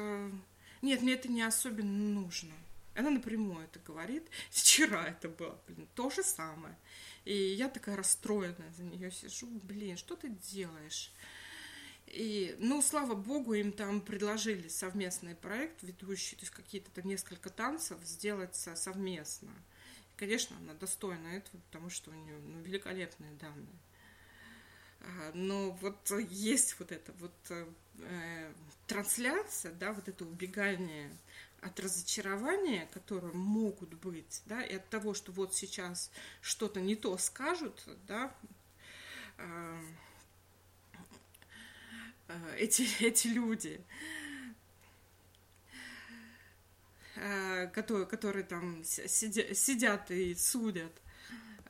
Нет, мне это не особенно нужно. Она напрямую это говорит. Вчера это было, блин, то же самое. И я такая расстроенная за нее сижу. Блин, что ты делаешь? И, ну, слава богу, им там предложили совместный проект ведущий, то есть какие-то там несколько танцев сделать совместно. И, конечно, она достойна этого, потому что у нее, ну, великолепные данные. Но вот есть вот эта вот э, трансляция, да, вот это убегание от разочарования, которые могут быть, да, и от того, что вот сейчас что-то не то скажут, да, э, э, эти, эти люди, э, которые, которые там сидя, сидят и судят,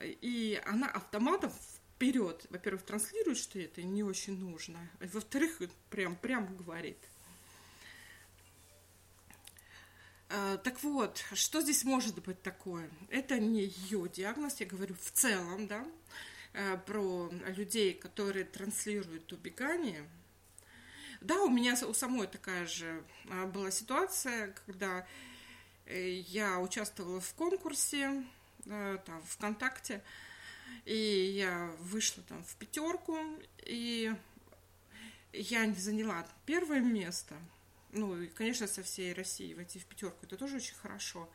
и она автоматом вперед, во-первых, транслирует, что это не очень нужно, а во-вторых, прям, прям говорит. А, так вот, что здесь может быть такое? Это не ее диагноз, я говорю в целом, да, а, про людей, которые транслируют убегание. Да, у меня у самой такая же была ситуация, когда я участвовала в конкурсе, да, там, ВКонтакте. И я вышла там в пятерку, и я не заняла первое место. Ну, и, конечно, со всей России войти в пятерку, это тоже очень хорошо.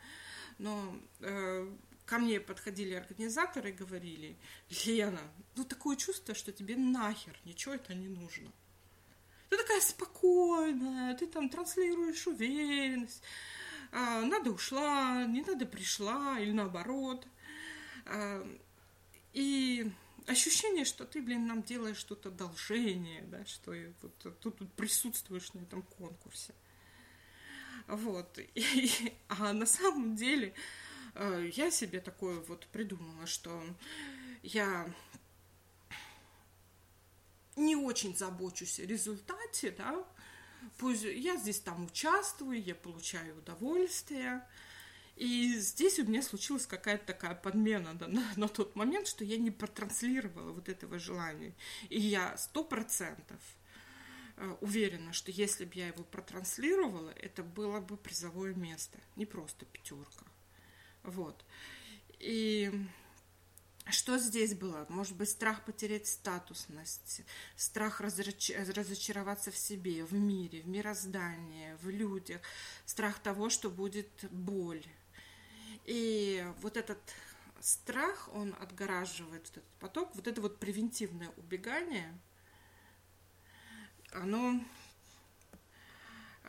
Но э, ко мне подходили организаторы и говорили, Лена, ну такое чувство, что тебе нахер ничего это не нужно. Ты такая спокойная, ты там транслируешь уверенность. А, надо ушла, не надо пришла, или наоборот. А, И ощущение, что ты, блин, нам делаешь что-то одолжение, да, что вот, тут, тут присутствуешь на этом конкурсе. Вот. И, а на самом деле я себе такое вот придумала, что я не очень забочусь о результате, да, пусть я здесь там участвую, я получаю удовольствие. И здесь у меня случилась какая-то такая подмена, да, на, на тот момент, что я не протранслировала вот этого желания. И я сто процентов уверена, что если бы я его протранслировала, это было бы призовое место, не просто пятерка. Вот. И что здесь было? Может быть, страх потерять статусность, страх разрач... разочароваться в себе, в мире, в мироздании, в людях, страх того, что будет боль. И вот этот страх, он отгораживает вот этот поток. Вот это вот превентивное убегание, оно,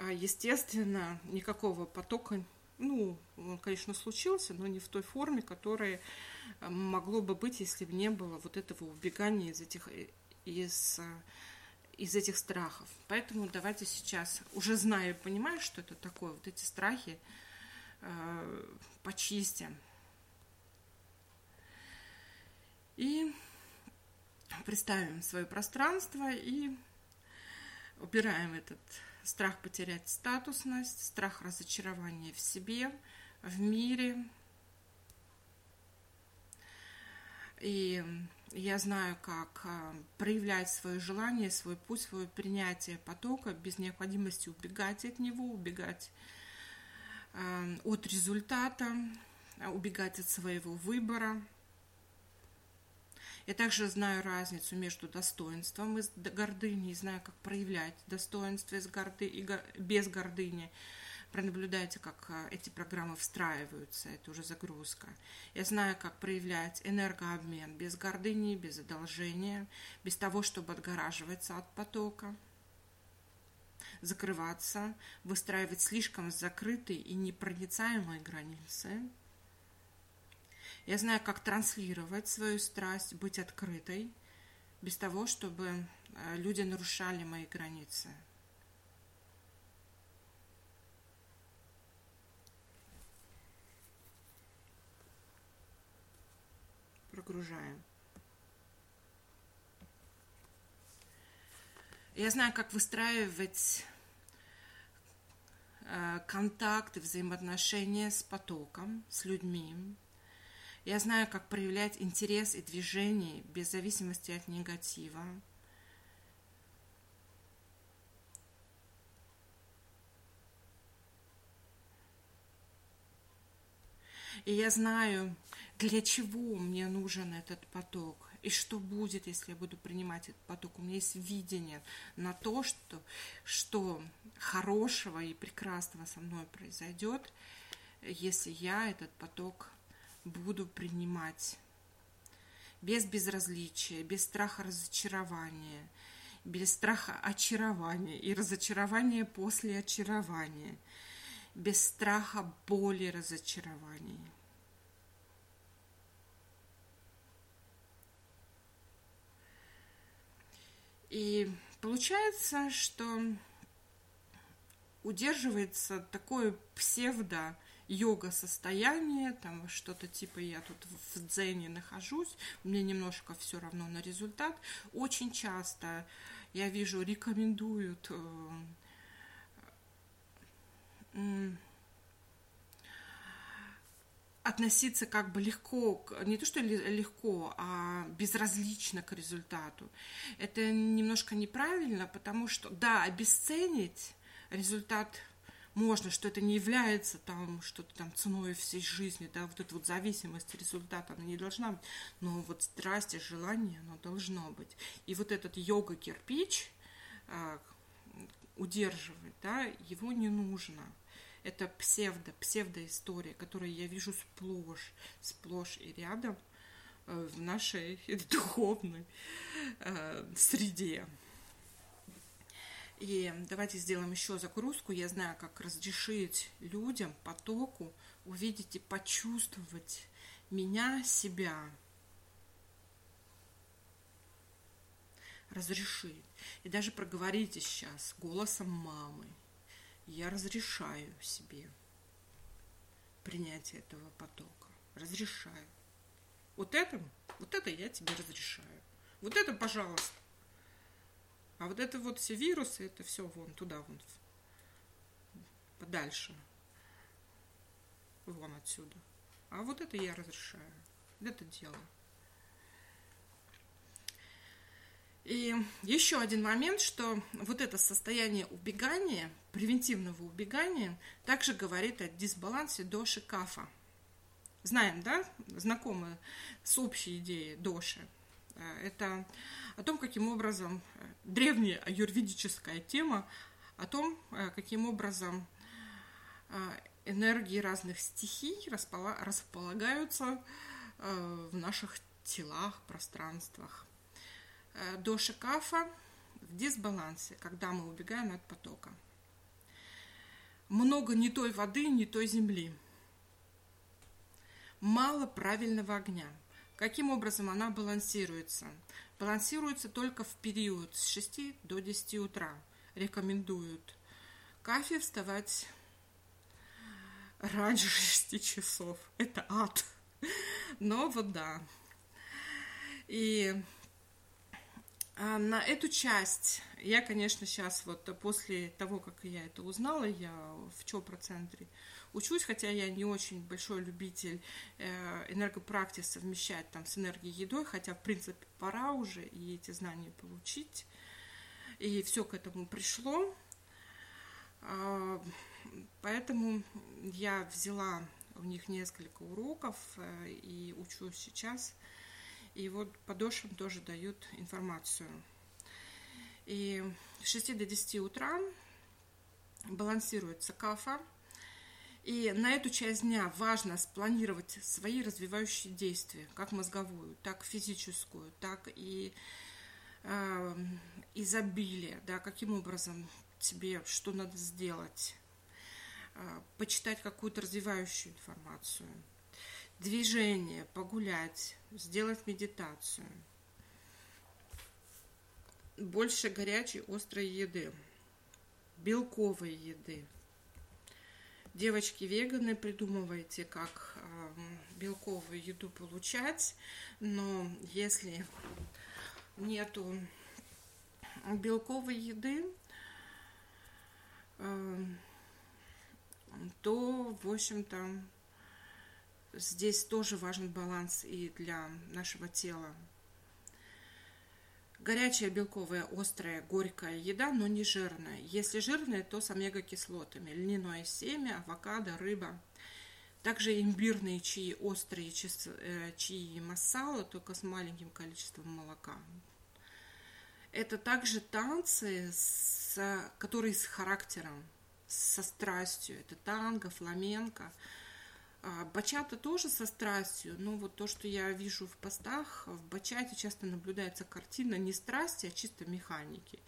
естественно, никакого потока не... Ну, он, конечно, случился, но не в той форме, которая могло бы быть, если бы не было вот этого убегания из этих из, из этих страхов. Поэтому давайте сейчас, уже зная и понимая, что это такое, вот эти страхи э, почистим. И представим свое пространство и убираем этот страх потерять статусность, страх разочарования в себе, в мире. И я знаю, как проявлять свое желание, свой путь, свое принятие потока без необходимости убегать от него, убегать от результата, убегать от своего выбора. Я также знаю разницу между достоинством и гордыней, знаю, как проявлять достоинство из горды... и го... без гордыни. Пронаблюдайте, как эти программы встраиваются, это уже загрузка. Я знаю, как проявлять энергообмен без гордыни, без одолжения, без того, чтобы отгораживаться от потока, закрываться, выстраивать слишком закрытые и непроницаемые границы. Я знаю, как транслировать свою страсть, быть открытой, без того, чтобы люди нарушали мои границы. Прогружаем. Я знаю, как выстраивать контакты, взаимоотношения с потоком, с людьми. Я знаю, как проявлять интерес и движение без зависимости от негатива. И я знаю, для чего мне нужен этот поток. И что будет, если я буду принимать этот поток. У меня есть видение на то, что, что хорошего и прекрасного со мной произойдет, если я этот поток буду принимать без безразличия, без страха разочарования, без страха очарования и разочарования после очарования, без страха боли разочарования. И получается, что удерживается такое псевдо йога-состояние, там что-то типа я тут в дзене нахожусь, мне немножко все равно на результат. Очень часто я вижу, рекомендуют относиться как бы легко, не то что легко, а безразлично к результату. Это немножко неправильно, потому что, да, обесценить результат можно, что это не является там, что-то там ценой всей жизни, да, вот эта вот зависимость результата, она не должна быть, но вот страсть и желание, оно должно быть. И вот этот йога-кирпич э, удерживать, да, его не нужно. Это псевдо, псевдоистория, которую я вижу сплошь, сплошь и рядом э, в нашей духовной э, среде. И давайте сделаем еще загрузку. Я знаю, как разрешить людям, потоку, увидеть и почувствовать меня, себя. Разрешить. И даже проговорите сейчас голосом мамы. Я разрешаю себе принятие этого потока. Разрешаю. Вот это, вот это я тебе разрешаю. Вот это, пожалуйста. А вот это вот все вирусы, это все вон туда, вон, подальше, вон отсюда. А вот это я разрешаю, это делаю. И еще один момент, что вот это состояние убегания, превентивного убегания, также говорит о дисбалансе доши кафа. Знаем, да, знакомы с общей идеей доши. Это о том, каким образом древняя аюрведическая тема, о том, каким образом энергии разных стихий располагаются в наших телах, пространствах. Доша кафа в дисбалансе, когда мы убегаем от потока. Много не той воды, не той земли. Мало правильного огня. Каким образом она балансируется? Балансируется только в период с шести до десяти утра. Рекомендуют кофе вставать раньше шести часов. Это ад. Но вот да. И на эту часть я, конечно, сейчас вот после того, как я это узнала, я в Чопра-центре учусь, хотя я не очень большой любитель энергопрактик совмещать там с энергией едой, хотя, в принципе, пора уже и эти знания получить. И все к этому пришло. Поэтому я взяла у них несколько уроков и учусь сейчас. И вот по дошам тоже дают информацию. И с шести до десяти утра балансируется кафа. И на эту часть дня важно спланировать свои развивающие действия, как мозговую, так физическую, так и э, изобилие. Да, каким образом тебе что надо сделать. Э, почитать какую-то развивающую информацию. Движение, погулять, сделать медитацию. Больше горячей, острой еды, белковой еды. Девочки-веганы, придумывайте, как э, белковую еду получать, но если нету белковой еды, э, то, в общем-то, здесь тоже важен баланс и для нашего тела. Горячая, белковая, острая, горькая еда, но не жирная. Если жирная, то с омега-кислотами. Льняное семя, авокадо, рыба. Также имбирные чаи, острые чаи и масала, только с маленьким количеством молока. Это также танцы, с, которые с характером, со страстью. Это танго, фламенко. Бачата тоже со страстью, но вот то, что я вижу в постах, в бачате часто наблюдается картина не страсти, а чисто механики.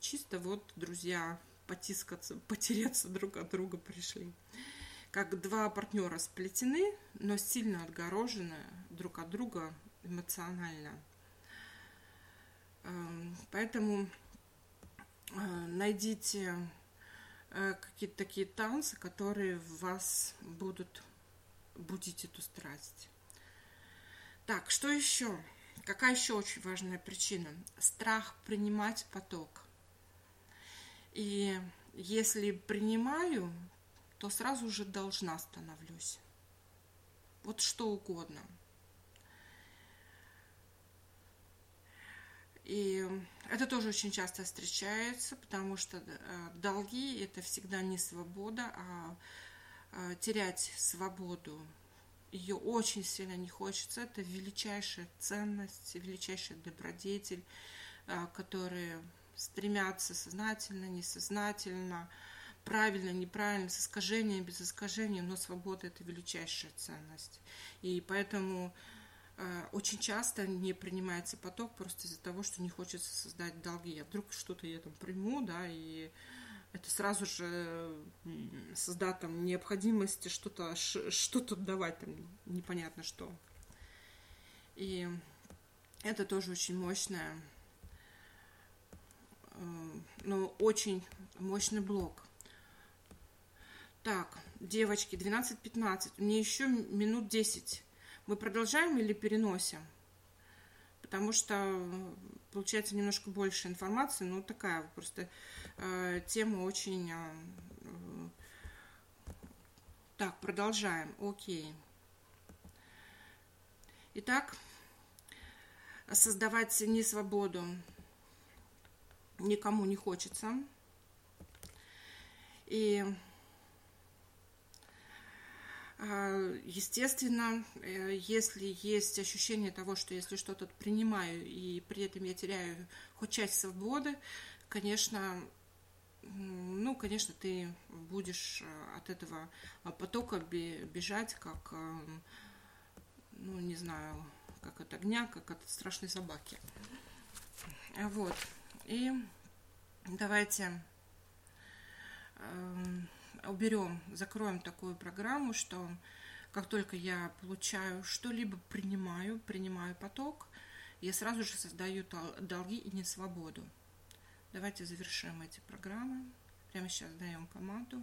Чисто вот друзья потискаться, потереться друг от друга пришли. Как два партнера сплетены, но сильно отгорожены друг от друга эмоционально. Поэтому найдите какие-то такие танцы, которые в вас будут будить эту страсть. Так, что еще? Какая еще очень важная причина? Страх принимать поток. И если принимаю, то сразу же должна становлюсь. Вот что угодно. И это тоже очень часто встречается, потому что долги – это всегда не свобода, а терять свободу, ее очень сильно не хочется. Это величайшая ценность, величайший добродетель, которые стремятся сознательно, несознательно, правильно, неправильно, с искажением, без искажения, но свобода – это величайшая ценность. И поэтому очень часто не принимается поток просто из-за того, что не хочется создать долги. А вдруг что-то я там приму, да, и это сразу же создает там необходимость что-то, что-то давать, там, непонятно что. И это тоже очень мощное, но очень мощный блок. Так, девочки, двенадцать пятнадцать, мне еще минут десять. Мы продолжаем или переносим? Потому что получается немножко больше информации, но такая просто э, тема очень... Э, э, так, продолжаем. Окей. Итак, создавать не свободу никому не хочется. И... Естественно, если есть ощущение того, что если что-то принимаю и при этом я теряю хоть часть свободы, конечно, ну, конечно, ты будешь от этого потока бежать, как, ну, не знаю, как от огня, как от страшной собаки. Вот. И давайте... уберем, закроем такую программу, что как только я получаю что-либо, принимаю, принимаю поток, я сразу же создаю долги и несвободу. Давайте завершим эти программы. Прямо сейчас даем команду.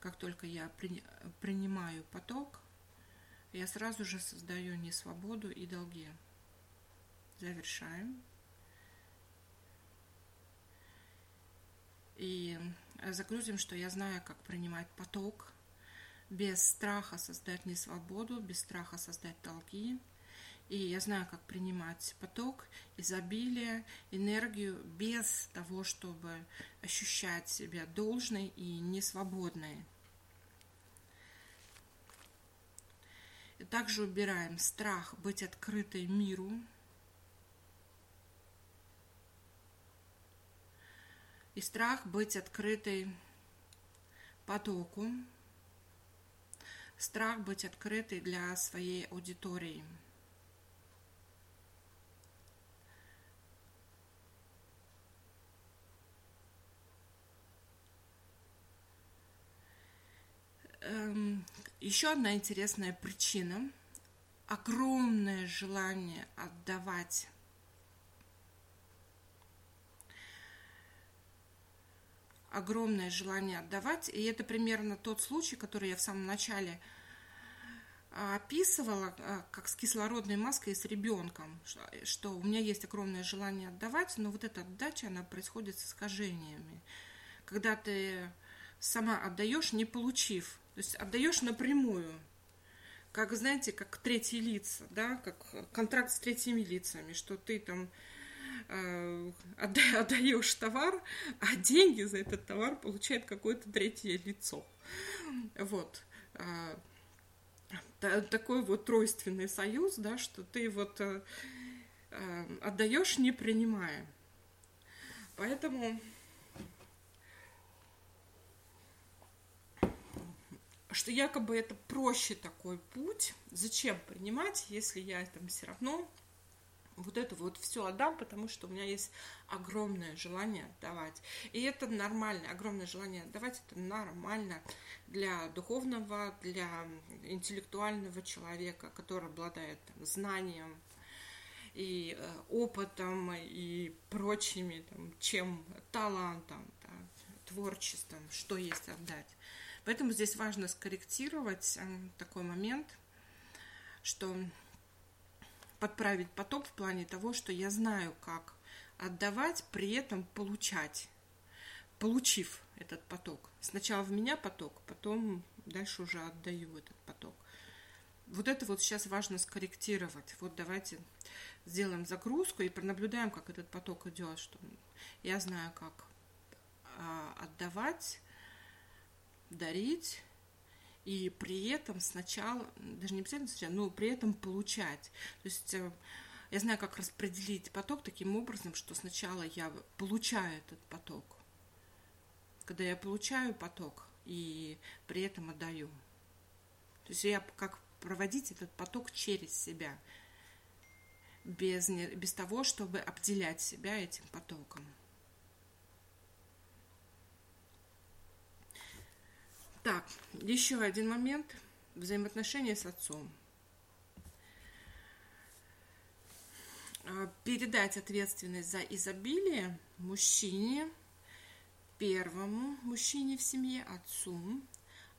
Как только я при, принимаю поток, я сразу же создаю несвободу и долги. Завершаем. И загрузим, что я знаю, как принимать поток. Без страха создать несвободу, без страха создать долги. И я знаю, как принимать поток, изобилие, энергию без того, чтобы ощущать себя должной и несвободной. И также убираем страх быть открытой миру. И страх быть открытой потоку. Страх быть открытой для своей аудитории. Еще одна интересная причина – огромное желание отдавать. Огромное желание отдавать. И это примерно тот случай, который я в самом начале описывала, как с кислородной маской и с ребенком, что у меня есть огромное желание отдавать, но вот эта отдача, она происходит с искажениями. Когда ты сама отдаешь, не получив. То есть отдаешь напрямую. Как, знаете, как третьи лица, да, как контракт с третьими лицами, что ты там отдаешь товар, а деньги за этот товар получает какое-то третье лицо. Вот. Такой вот тройственный союз, да, что ты вот отдаешь, не принимая. Поэтому что якобы это проще такой путь. Зачем принимать, если я там все равно вот это вот все отдам, потому что у меня есть огромное желание отдавать. И это нормально. Огромное желание отдавать – это нормально для духовного, для интеллектуального человека, который обладает там знанием и опытом, и прочими, там, чем талантом, да, творчеством, что есть отдать. Поэтому здесь важно скорректировать такой момент, что подправить поток в плане того, что я знаю, как отдавать, при этом получать, получив этот поток. Сначала в меня поток, потом дальше уже отдаю этот поток. Вот это вот сейчас важно скорректировать. Вот давайте сделаем загрузку и пронаблюдаем, как этот поток идет, что я знаю, как отдавать, дарить, и при этом сначала, даже не обязательно сначала, но при этом получать. То есть я знаю, как распределить поток таким образом, что сначала я получаю этот поток. Когда я получаю поток и при этом отдаю. То есть я как проводить этот поток через себя, без, без того, чтобы обделять себя этим потоком. Так, еще один момент. Взаимоотношения с отцом. Передать ответственность за изобилие мужчине, первому мужчине в семье, отцу,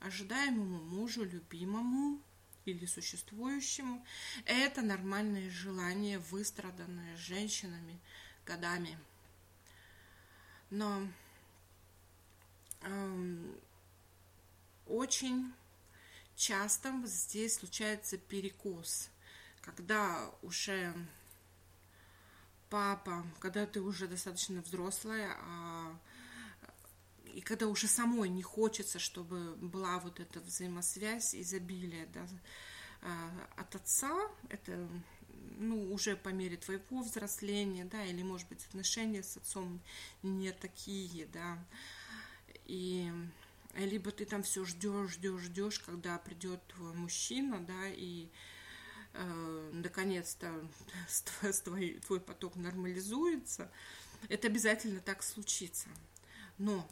ожидаемому мужу, любимому или существующему. Это нормальное желание, выстраданное женщинами годами. Но Эм, очень часто здесь случается перекос, когда уже папа, когда ты уже достаточно взрослая, а, и когда уже самой не хочется, чтобы была вот эта взаимосвязь, изобилие, да, от отца, это ну, уже по мере твоего взросления, да, или, может быть, отношения с отцом не такие, да, и либо ты там все ждешь, ждешь, ждешь, когда придет твой мужчина, да, и э, наконец-то твой, твой поток нормализуется. Это обязательно так случится. Но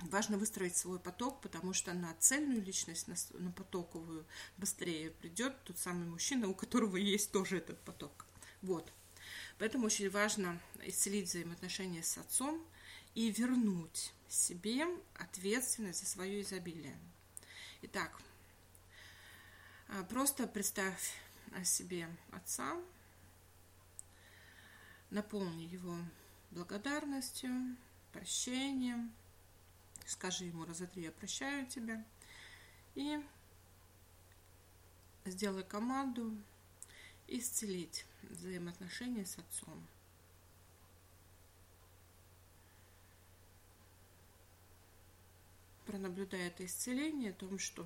важно выстроить свой поток, потому что на цельную личность, на, на потоковую быстрее придет тот самый мужчина, у которого есть тоже этот поток. Вот. Поэтому очень важно исцелить взаимоотношения с отцом и вернуть себе ответственность за свое изобилие. Итак, просто представь о себе отца, наполни его благодарностью, прощением, скажи ему: разотри, я прощаю тебя, и сделай команду исцелить взаимоотношения с отцом. Пронаблюдая это исцеление, о том, что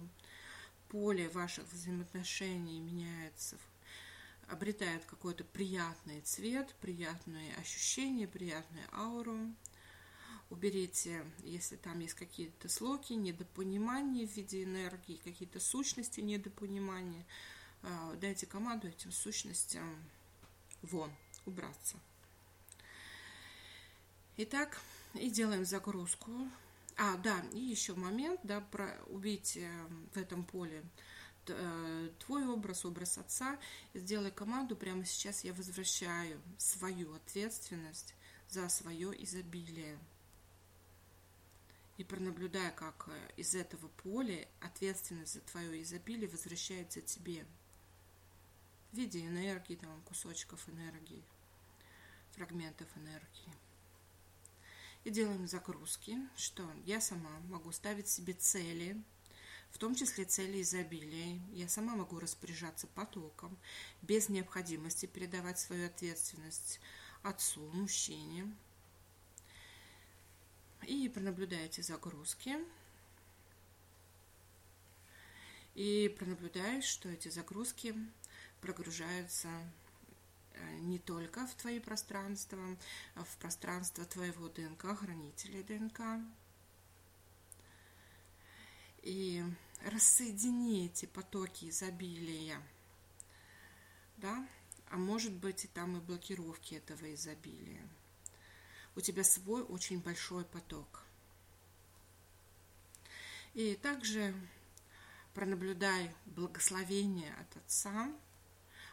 поле ваших взаимоотношений меняется, обретает какой-то приятный цвет, приятные ощущения, приятную ауру. Уберите, если там есть какие-то слоки, недопонимания в виде энергии, какие-то сущности недопонимания, дайте команду этим сущностям вон, убраться. Итак, и делаем загрузку. А, да, и еще момент, да, про убить в этом поле твой образ, образ отца. Сделай команду: прямо сейчас я возвращаю свою ответственность за свое изобилие. И пронаблюдай, как из этого поля ответственность за твое изобилие возвращается тебе в виде энергии, там, кусочков энергии, фрагментов энергии. И делаем загрузки, что я сама могу ставить себе цели, в том числе цели изобилия. Я сама могу распоряжаться потоком, без необходимости передавать свою ответственность отцу, мужчине. И пронаблюдаете загрузки. И пронаблюдаешь, что эти загрузки прогружаются не только в твои пространства, а в пространство твоего ДНК, хранителей ДНК. И рассоедини эти потоки изобилия, да? А может быть, и там и блокировки этого изобилия. У тебя свой очень большой поток. И также пронаблюдай благословение от отца,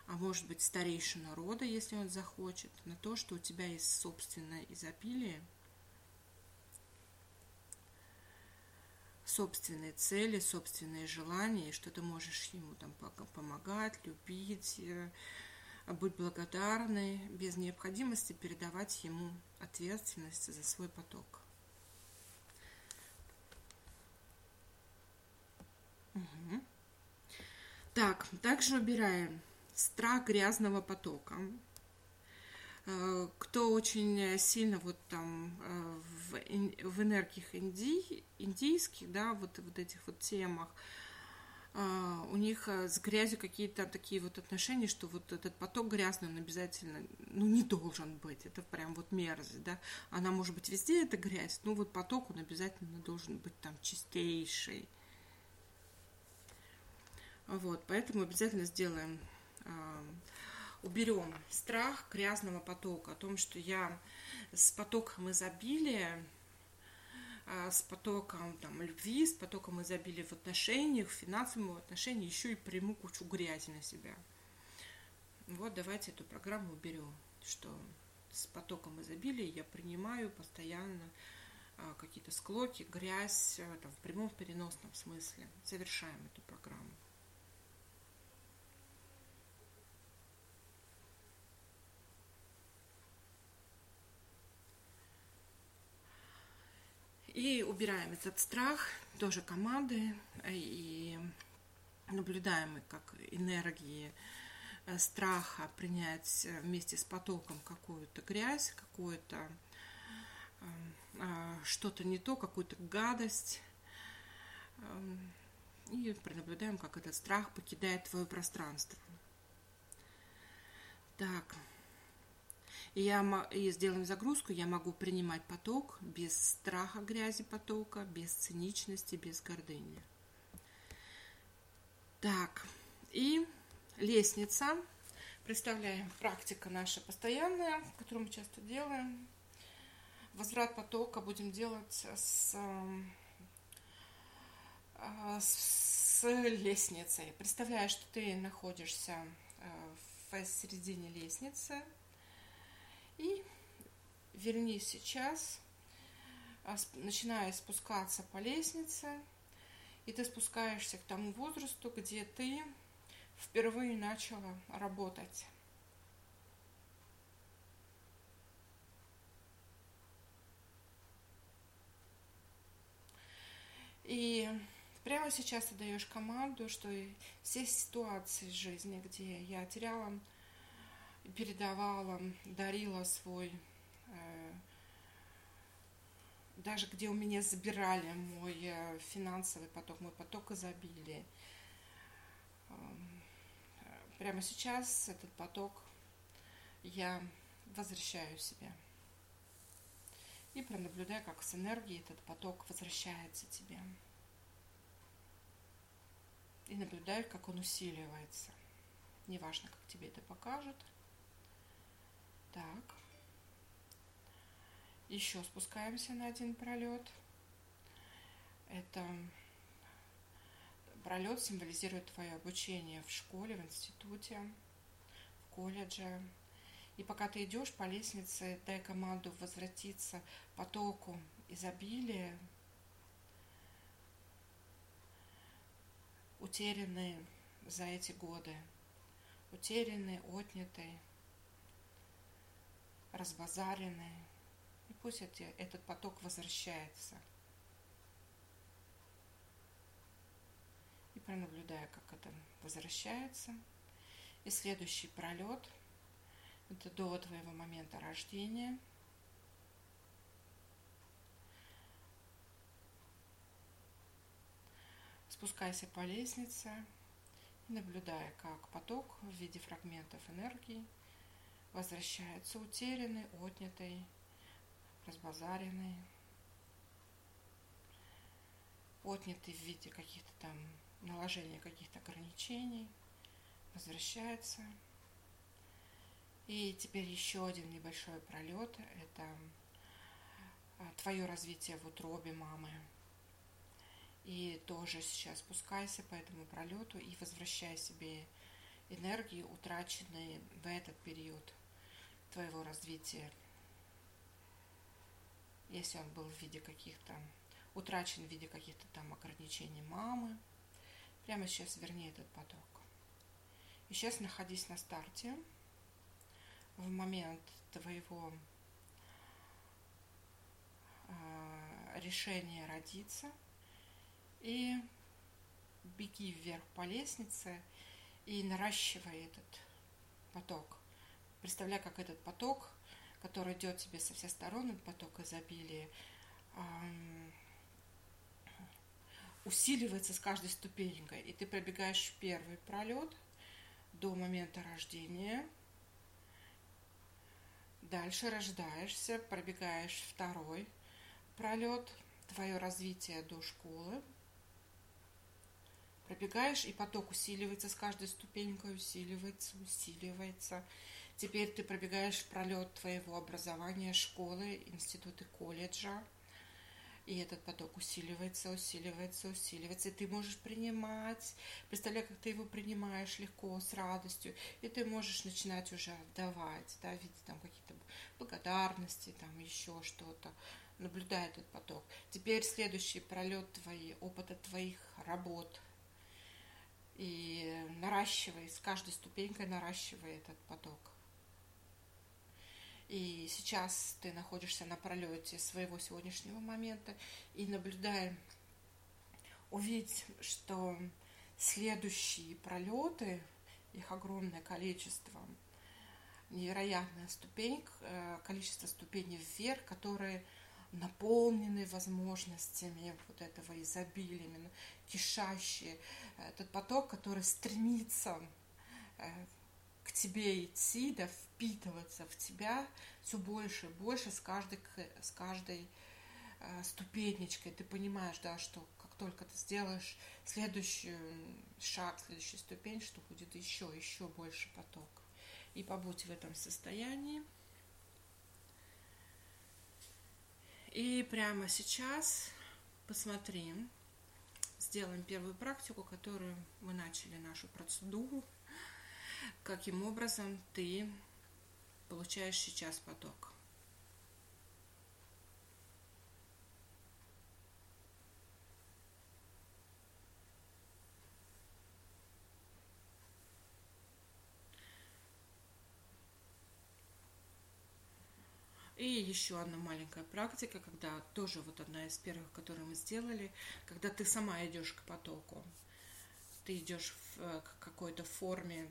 а может быть, старейшина рода, если он захочет, на то, что у тебя есть собственное изобилие, собственные цели, собственные желания, и что ты можешь ему там помогать, любить, быть благодарной, без необходимости передавать ему ответственность за свой поток. Угу. Так, также убираем страх грязного потока. Кто очень сильно вот там в, в энергиях инди, индийских, да, вот, вот этих вот темах, у них с грязью какие-то такие вот отношения, что вот этот поток грязный, он обязательно, ну, не должен быть, это прям вот мерзость, да, она может быть везде, эта грязь, но вот поток, он обязательно должен быть там чистейший. Вот, поэтому обязательно сделаем... Уберем страх грязного потока, о том, что я с потоком изобилия, с потоком там, любви, с потоком изобилия в отношениях, в финансовом отношении еще и приму кучу грязи на себя. Вот давайте эту программу уберем, что с потоком изобилия я принимаю постоянно какие-то склоки, грязь там, в прямом, в переносном смысле. Завершаем эту программу. И убираем этот страх, тоже команды, и наблюдаем, как энергии страха принять вместе с потоком какую-то грязь, какую-то что-то не то, какую-то гадость. И пронаблюдаем, как этот страх покидает твое пространство. Так. И, я, и сделаем загрузку, я могу принимать поток без страха грязи потока, без циничности, без гордыни. Так, и лестница. Представляем, практика наша постоянная, которую мы часто делаем. Возврат потока будем делать с, с лестницей. Представляю, что ты находишься в оставайся в середине лестницы и вернись сейчас, начиная спускаться по лестнице, и ты спускаешься к тому возрасту, где ты впервые начала работать. И прямо сейчас ты даешь команду, что все ситуации жизни, где я теряла, передавала, дарила свой, э, даже где у меня забирали мой финансовый поток, мой поток изобилия, э, прямо сейчас этот поток я возвращаю себе. И пронаблюдай, как с энергией этот поток возвращается тебе. И наблюдай, как он усиливается. Неважно, как тебе это покажет. Так. Еще спускаемся на один пролет. Это пролет символизирует твое обучение в школе, в институте, в колледже. И пока ты идешь по лестнице, дай команду возвратиться потоку изобилия, утерянные за эти годы, утерянные, отнятые, разбазаренные. И пусть эти, этот поток возвращается. И пронаблюдая, как это возвращается. И следующий пролет. Это до твоего момента рождения. Спускайся по лестнице, наблюдая, как поток в виде фрагментов энергии возвращается утерянный, отнятый, разбазаренный, отнятый в виде каких-то там наложения, каких-то ограничений, возвращается. И теперь еще один небольшой пролет – это твое развитие в утробе мамы. И тоже сейчас спускайся по этому пролету и возвращай себе энергии, утраченные в этот период твоего развития. Если он был в виде каких-то, утрачен в виде каких-то там ограничений мамы, прямо сейчас верни этот поток. И сейчас находись на старте. В момент твоего э, решения родиться, и беги вверх по лестнице и наращивай этот поток. Представляй, как этот поток, который идет тебе со всех сторон, этот поток изобилия, э, усиливается с каждой ступенькой. И ты пробегаешь первый пролет до момента рождения. Дальше рождаешься, пробегаешь второй пролет, твое развитие до школы. Пробегаешь, и поток усиливается с каждой ступенькой, усиливается, усиливается. Теперь ты пробегаешь пролет твоего образования, школы, институты, колледжа. И этот поток усиливается, усиливается, усиливается. И ты можешь принимать. Представляй, как ты его принимаешь легко, с радостью. И ты можешь начинать уже отдавать, да, видеть там какие-то благодарности, там еще что-то. Наблюдай этот поток. Теперь следующий пролет твои, опыта твоих работ. И наращивай, с каждой ступенькой наращивай этот поток. И сейчас ты находишься на пролете своего сегодняшнего момента и наблюдаем, увидеть, что следующие пролеты, их огромное количество, невероятное ступенька, количество ступеней вверх, которые наполнены возможностями вот этого изобилия, кишащие, этот поток, который стремится к тебе идти, да, впитываться в тебя все больше и больше с каждой, с каждой э, ступенечкой. Ты понимаешь, да, что как только ты сделаешь следующий шаг, следующую ступень, что будет еще, еще больше поток. И побудь в этом состоянии. И прямо сейчас посмотрим, сделаем первую практику, которую мы начали нашу процедуру. каким образом ты получаешь сейчас поток. И еще одна маленькая практика, когда тоже вот одна из первых, которую мы сделали, когда ты сама идешь к потоку, ты идешь в, к какой-то форме,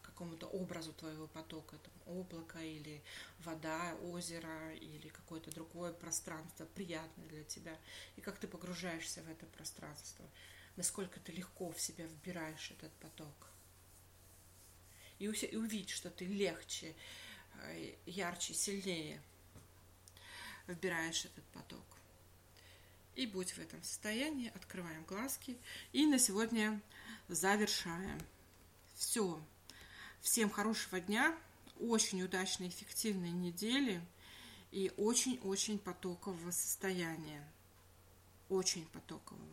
к какому-то образу твоего потока, там, облако или вода, озеро или какое-то другое пространство, приятное для тебя, и как ты погружаешься в это пространство, насколько ты легко в себя вбираешь этот поток. И увидеть, что ты легче, ярче, сильнее вбираешь этот поток. И будь в этом состоянии, открываем глазки и на сегодня завершаем. Все. Всем хорошего дня, очень удачной, эффективной недели и очень-очень потокового состояния. Очень потокового.